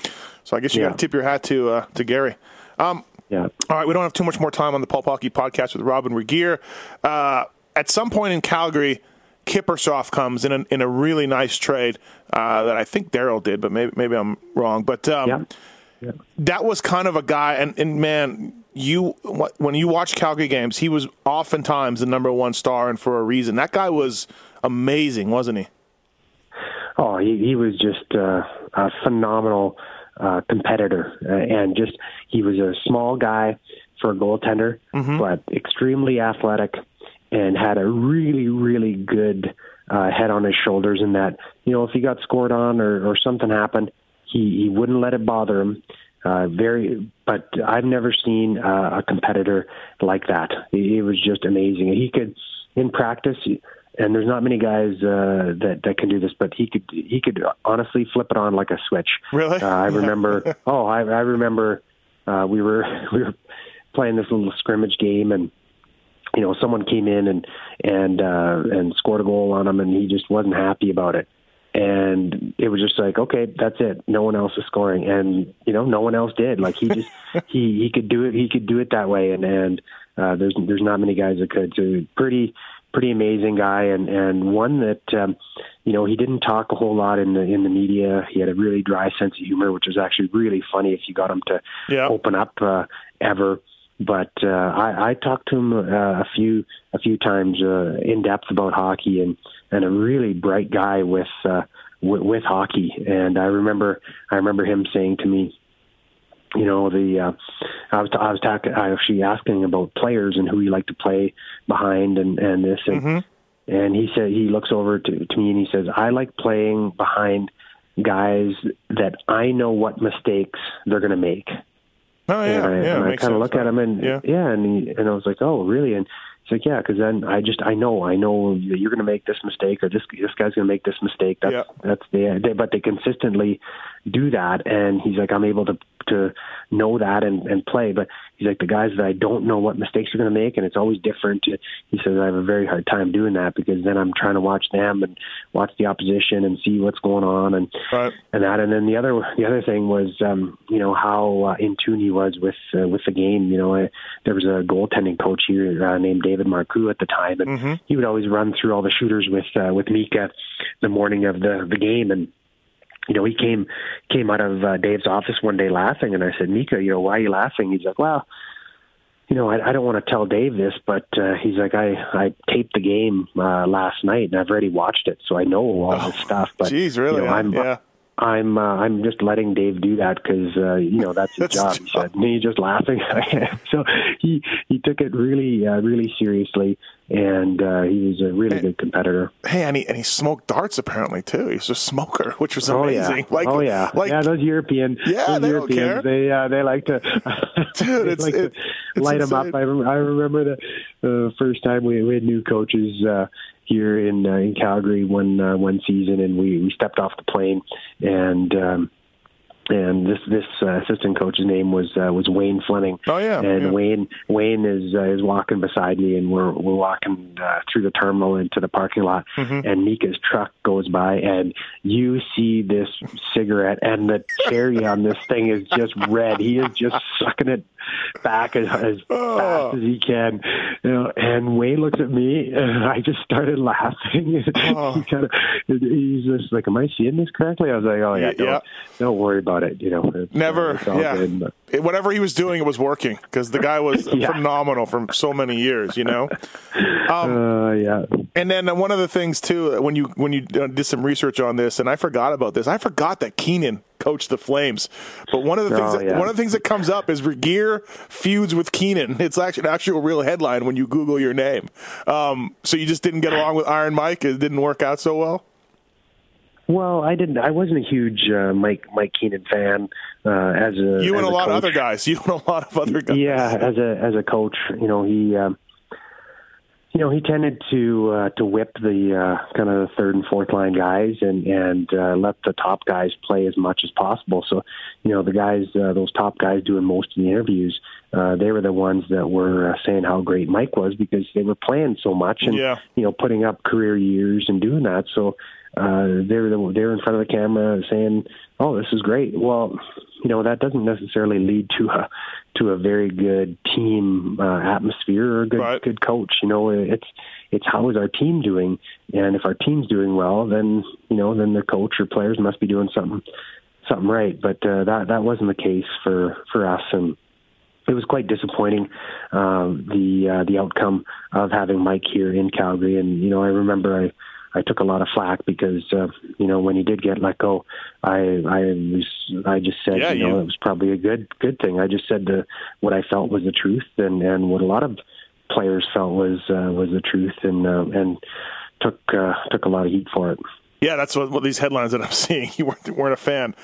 So I guess you got to tip your hat to Gary. All right, we don't have too much more time on the Pulpocky podcast with Robyn Regehr. At some point in Calgary, Kiprusoff comes in a really nice trade that I think Daryl did, but maybe I'm wrong. But that was kind of a guy, and man, when you watch Calgary games, he was oftentimes the number one star, and for a reason. That guy was amazing, wasn't he? Oh, he was just a phenomenal competitor, and just he was a small guy for a goaltender, mm-hmm. but extremely athletic, and had a really, really good head on his shoulders. In that, you know, if he got scored on or something happened, he wouldn't let it bother him. But I've never seen a competitor like that. It was just amazing. He could, in practice, and there's not many guys that can do this, but he could honestly flip it on like a switch. Really? I remember. I remember we were playing this little scrimmage game, and you know, someone came in and scored a goal on him, and he just wasn't happy about it. And it was just like, okay, that's it. No one else is scoring, and you know, no one else did. Like he just he could do it. He could do it that way, and there's not many guys that could. So pretty amazing guy, and one that you know, he didn't talk a whole lot in the media. He had a really dry sense of humor, which was actually really funny if you got him to open up ever. But I talked to him a few times in depth about hockey, and a really bright guy with hockey. And I remember him saying to me, you know, I was actually asking about players and who he liked to play behind and this, and mm-hmm. and he said, he looks over to me and he says, I like playing behind guys that I know what mistakes they're going to make. Oh yeah, and I kind of look at him and and I was like, oh really? And he's like, yeah, because then I know that you're going to make this mistake, or this guy's going to make this mistake. But they consistently do that, and he's like, I'm able to know that and play. But he's like, the guys that I don't know what mistakes you're going to make, and it's always different. He says, I have a very hard time doing that, because then I'm trying to watch them and watch the opposition and see what's going on and that. And then the other thing was, you know, how in tune he was with the game. You know, there was a goaltending coach here named David Marcoux at the time, and mm-hmm. he would always run through all the shooters with Miikka the morning of the game. And you know, he came out of Dave's office one day laughing, and I said, Miikka, you know, why are you laughing? He's like, well, you know, I don't want to tell Dave this, but he's like, I taped the game last night, and I've already watched it, so I know all this stuff. But geez, really? You know, I'm just letting Dave do that because you know, that's his job. He said, me just laughing. So he took it really really seriously, and he was a really good competitor. Hey, and he smoked darts apparently too. He's a smoker, which was amazing. Yeah. Those Europeans. Yeah, they don't care. They like to. Dude, it's light insane. Them up. I remember the first time we had new coaches. Here in Calgary one season, and we stepped off the plane, and this assistant coach's name was Wayne Fleming. Oh yeah, and yeah. Wayne is walking beside me, and we're walking through the terminal into the parking lot, mm-hmm. and Mika's truck goes by, and you see this cigarette, and the cherry on this thing is just red. He is just sucking it back as fast as he can, you know, and Wayne looks at me, and I just started laughing. He's just like, "Am I seeing this correctly?" I was like, "Oh yeah, don't worry about it." It, you know, it's all good, whatever he was doing, it was working, because the guy was phenomenal for so many years, you know. And then one of the things too, when you did some research on this, and I forgot that Keenan coached the Flames, but one of the things that comes up is Regehr feuds with Keenan. It's actually an actual real headline when you Google your name. So you just didn't get along with Iron Mike? It didn't work out so well? Well, I wasn't a huge Mike Keenan fan as a. You and a lot of other guys. Yeah, as a coach, you know, he tended to whip the kind of the third and fourth line guys and let the top guys play as much as possible. So, you know, the guys, those top guys doing most of the interviews, they were the ones that were saying how great Mike was, because they were playing so much and you know, putting up career years and doing that. So. They're in front of the camera saying, "Oh, this is great." Well, you know, that doesn't necessarily lead to a very good team atmosphere or a good coach. You know, it's how is our team doing, and if our team's doing well, then you know, then the coach or players must be doing something right. But that wasn't the case for us, and it was quite disappointing the outcome of having Mike here in Calgary. And you know, I remember I. I took a lot of flack because, you know, when he did get let go, I just said, you know, it was probably a good thing. I just said what I felt was the truth, and what a lot of players felt was the truth, and took a lot of heat for it. Yeah, that's what these headlines that I'm seeing. You weren't a fan.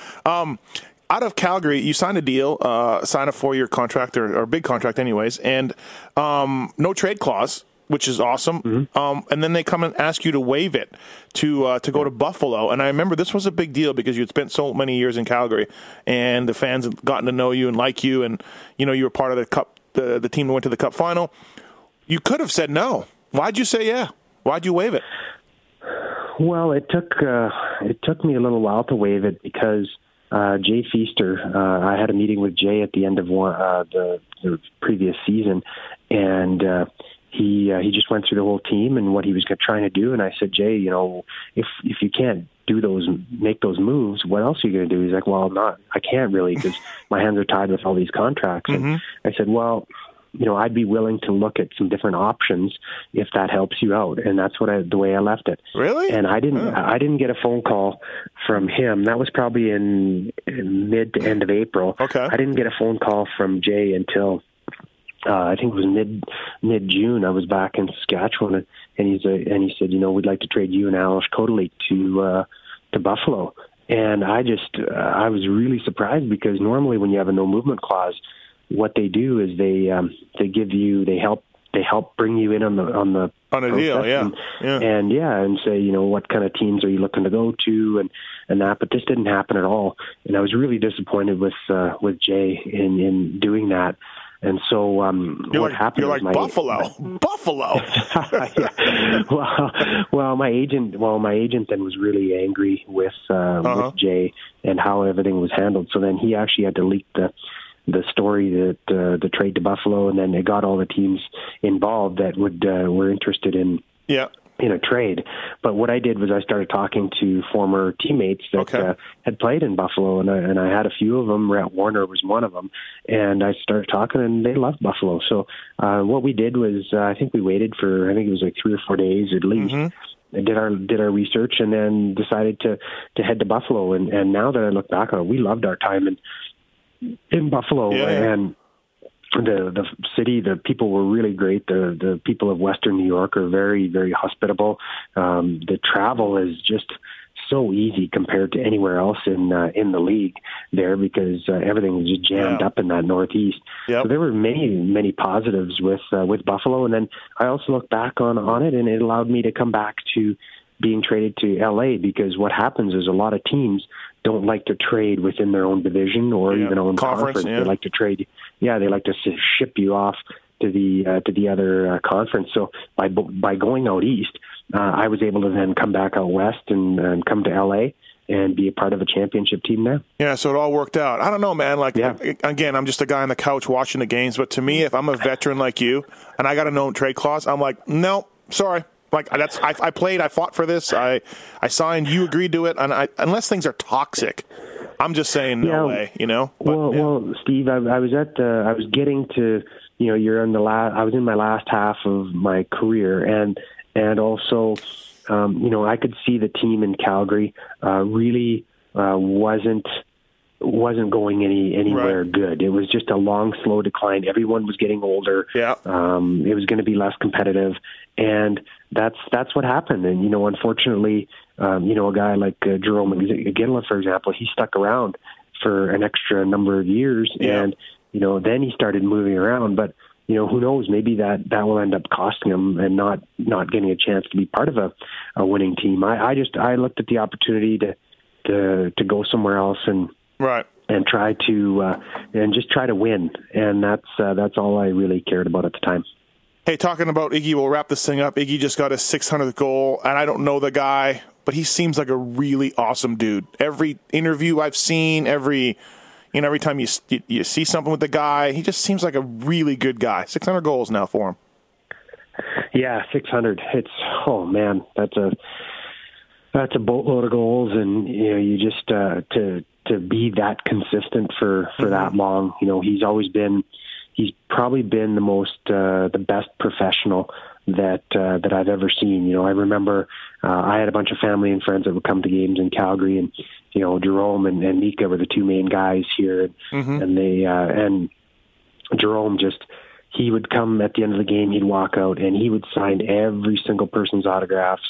Out of Calgary, you signed a deal, signed a 4-year contract or big contract, anyways, and no trade clause, which is awesome. Mm-hmm. And then they come and ask you to waive it to go to Buffalo. And I remember this was a big deal because you had spent so many years in Calgary, and the fans had gotten to know you and like you, and you know you were part of the cup, the team that went to the Cup final. You could have said no. Why'd you say yeah? Why'd you waive it? Well, it took me a little while to waive it because Jay Feaster. I had a meeting with Jay at the end of the previous season, and he just went through the whole team and what he was trying to do. And I said, Jay, you know, if you can't make those moves, what else are you going to do? He's like, well, I can't really because my hands are tied with all these contracts. Mm-hmm. And I said, well, you know, I'd be willing to look at some different options if that helps you out. And that's the way I left it. Really? And I didn't get a phone call from him. That was probably in mid to end of April. Okay. I didn't get a phone call from Jay until I think it was mid June. I was back in Saskatchewan, and he said, you know, we'd like to trade you and Alish Cotley to Buffalo. And I just I was really surprised because normally when you have a no movement clause, what they do is they help bring you in on a deal, and say, you know, what kind of teams are you looking to go to and that, but this didn't happen at all, and I was really disappointed with Jay in doing that. And so what happened? You're like Buffalo. Yeah. Well, my agent then was really angry with Jay and how everything was handled. So then he actually had to leak the story that the trade to Buffalo, and then they got all the teams involved that were interested in a trade. But what I did was I started talking to former teammates that had played in Buffalo, and I had a few of them. Rat Warner was one of them, and I started talking, and they loved Buffalo. So what we did was I think we waited for, I think it was like 3 or 4 days at least, mm-hmm. and did our research, and then decided to head to Buffalo. And now that I look back on it, we loved our time in Buffalo, and the city, the people were really great. The people of Western New York are very, very hospitable. The travel is just so easy compared to anywhere else in the league there because everything was just jammed up in that Northeast. Yep. So there were many, many positives with Buffalo. And then I also look back on it, and it allowed me to come back to being traded to LA because what happens is a lot of teams don't like to trade within their own division or even own conference. They like to trade. Yeah, they like to ship you off to the other conference. So by going out east, I was able to then come back out west and come to LA and be a part of a championship team there. Yeah, so it all worked out. I don't know, man. Again, I'm just a guy on the couch watching the games. But to me, if I'm a veteran like you and I got a known trade clause, I'm like, no, sorry. Like that's I played, I fought for this, I signed, you agreed to it, and unless things are toxic, I'm just saying no way, you know. But, well, Steve, I was at the, I was getting to, you know, you're in the last, I was in my last half of my career, and also, you know, I could see the team in Calgary really wasn't going anywhere good. It was just a long, slow decline. Everyone was getting older. Yeah. It was going to be less competitive, and that's what happened. And you know, unfortunately, you know, a guy like Jerome Iginla, for example, he stuck around for an extra number of years, and you know, then he started moving around. But you know, who knows? Maybe that will end up costing him and not getting a chance to be part of a winning team. I looked at the opportunity to go somewhere else and. Right. And try to and just try to win, and that's all I really cared about at the time. Hey, talking about Iggy, we'll wrap this thing up. Iggy just got his 600th goal, and I don't know the guy, but he seems like a really awesome dude. Every interview I've seen, every time you see something with the guy, he just seems like a really good guy. 600 goals now for him. Yeah, 600. It's that's a boatload of goals, and you know you just to be that consistent for that long. You know, he's probably been the best professional that I've ever seen. You know, I remember I had a bunch of family and friends that would come to games in Calgary, and you know, Jerome and Miikka were the two main guys here, mm-hmm. and they and Jerome just. He would come at the end of the game, he'd walk out, and he would sign every single person's autographs,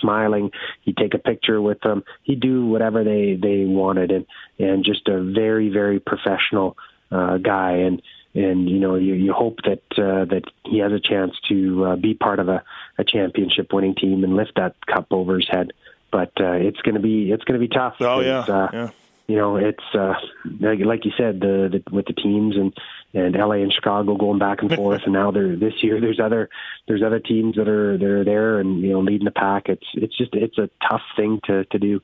smiling. He'd take a picture with them. He'd do whatever they wanted, and just a very, very professional guy. And you know, you hope that he has a chance to be part of a championship-winning team and lift that cup over his head. But it's gonna be tough. Oh, yeah. Yeah. You know, it's like you said, with the teams and LA and Chicago going back and forth, and now this year there's other teams that are there and you know leading the pack. It's a tough thing to do.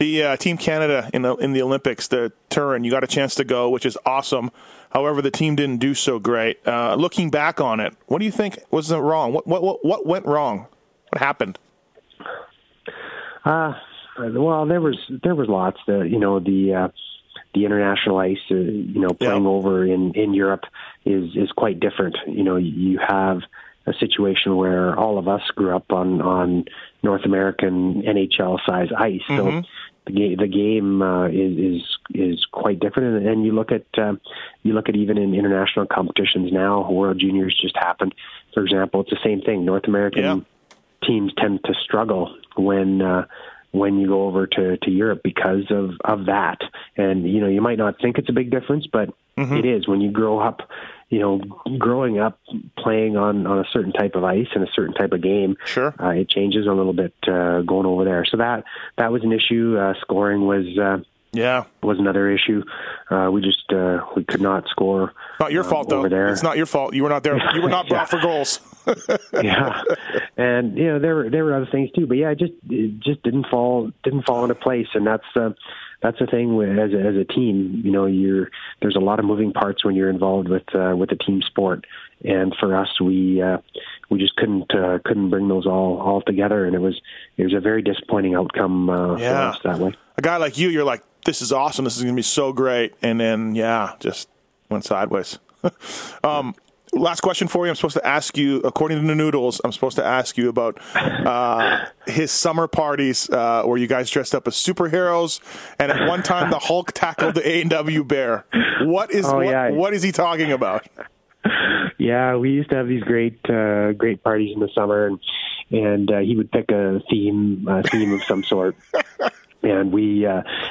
The Team Canada in the Olympics, the Turin, you got a chance to go, which is awesome. However, the team didn't do so great. Looking back on it, what do you think was wrong? What went wrong? What happened? Well, there was lots. The international ice, playing over in Europe is quite different. You know, you have a situation where all of us grew up on North American NHL size ice, mm-hmm. so the game is quite different. And you look at even in international competitions now, World Juniors just happened. For example, it's the same thing. North American teams tend to struggle when you go over to Europe because of that. And, you know, you might not think it's a big difference, but mm-hmm. it is. When you grow up, you know, playing on a certain type of ice and a certain type of game, sure. It changes a little bit going over there. So that was an issue. Scoring was another issue. We could not score. Not your fault, though. There. It's not your fault. You were not there. You were not brought for goals. Yeah, and you know there were other things too, but yeah, it just didn't fall into place, and that's the thing with, as a team. You know, there's a lot of moving parts when you're involved with a team sport, and for us, we just couldn't bring those all together, and it was a very disappointing outcome for us that way. A guy like you're like, this is awesome, this is going to be so great, and then just went sideways. Last question for you. I'm supposed to ask you, according to the noodles, about his summer parties where you guys dressed up as superheroes, and at one time the Hulk tackled the A&W bear. What is he talking about? Yeah, we used to have these great parties in the summer, and he would pick a theme of some sort. And we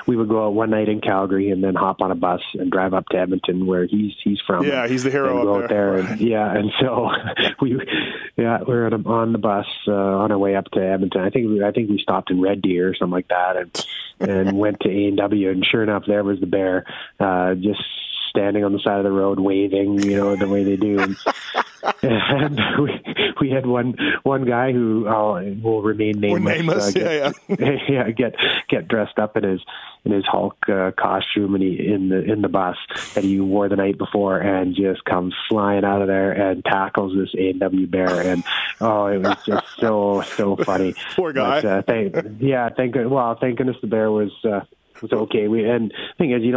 would go out one night in Calgary and then hop on a bus and drive up to Edmonton, where he's from. Yeah, he's the hero up there. And so we're on the bus on our way up to Edmonton. I think we stopped in Red Deer or something like that, and went to A&W, and sure enough, there was the bear, just standing on the side of the road waving, you know, the way they do. And we had one guy who will remain nameless. Get dressed up in his Hulk costume, and in the bus that he wore the night before, and just comes flying out of there and tackles this A&W bear, and it was just so funny. Poor guy. But, thank goodness the bear was okay. And the thing is, you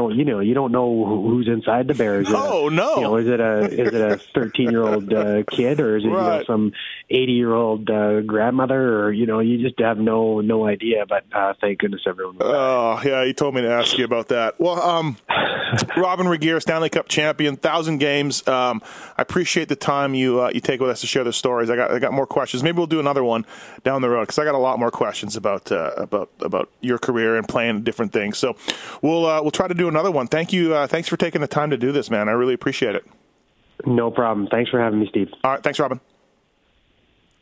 don't know who's inside the bear. No! You know, is it a 13-year-old kid, or is it some 80-year-old grandmother? Or you just have no idea. But thank goodness everyone. Yeah, he told me to ask you about that. Well, Robyn Regehr, Stanley Cup champion, 1,000 games. I appreciate the time you take with us to share the stories. I got more questions. Maybe we'll do another one down the road, because I got a lot more questions about your career and playing different things. So we'll try to do another one. Thank you. Thanks for taking the time to do this, man. I really appreciate it. No problem. Thanks for having me, Steve. All right. Thanks, Robyn.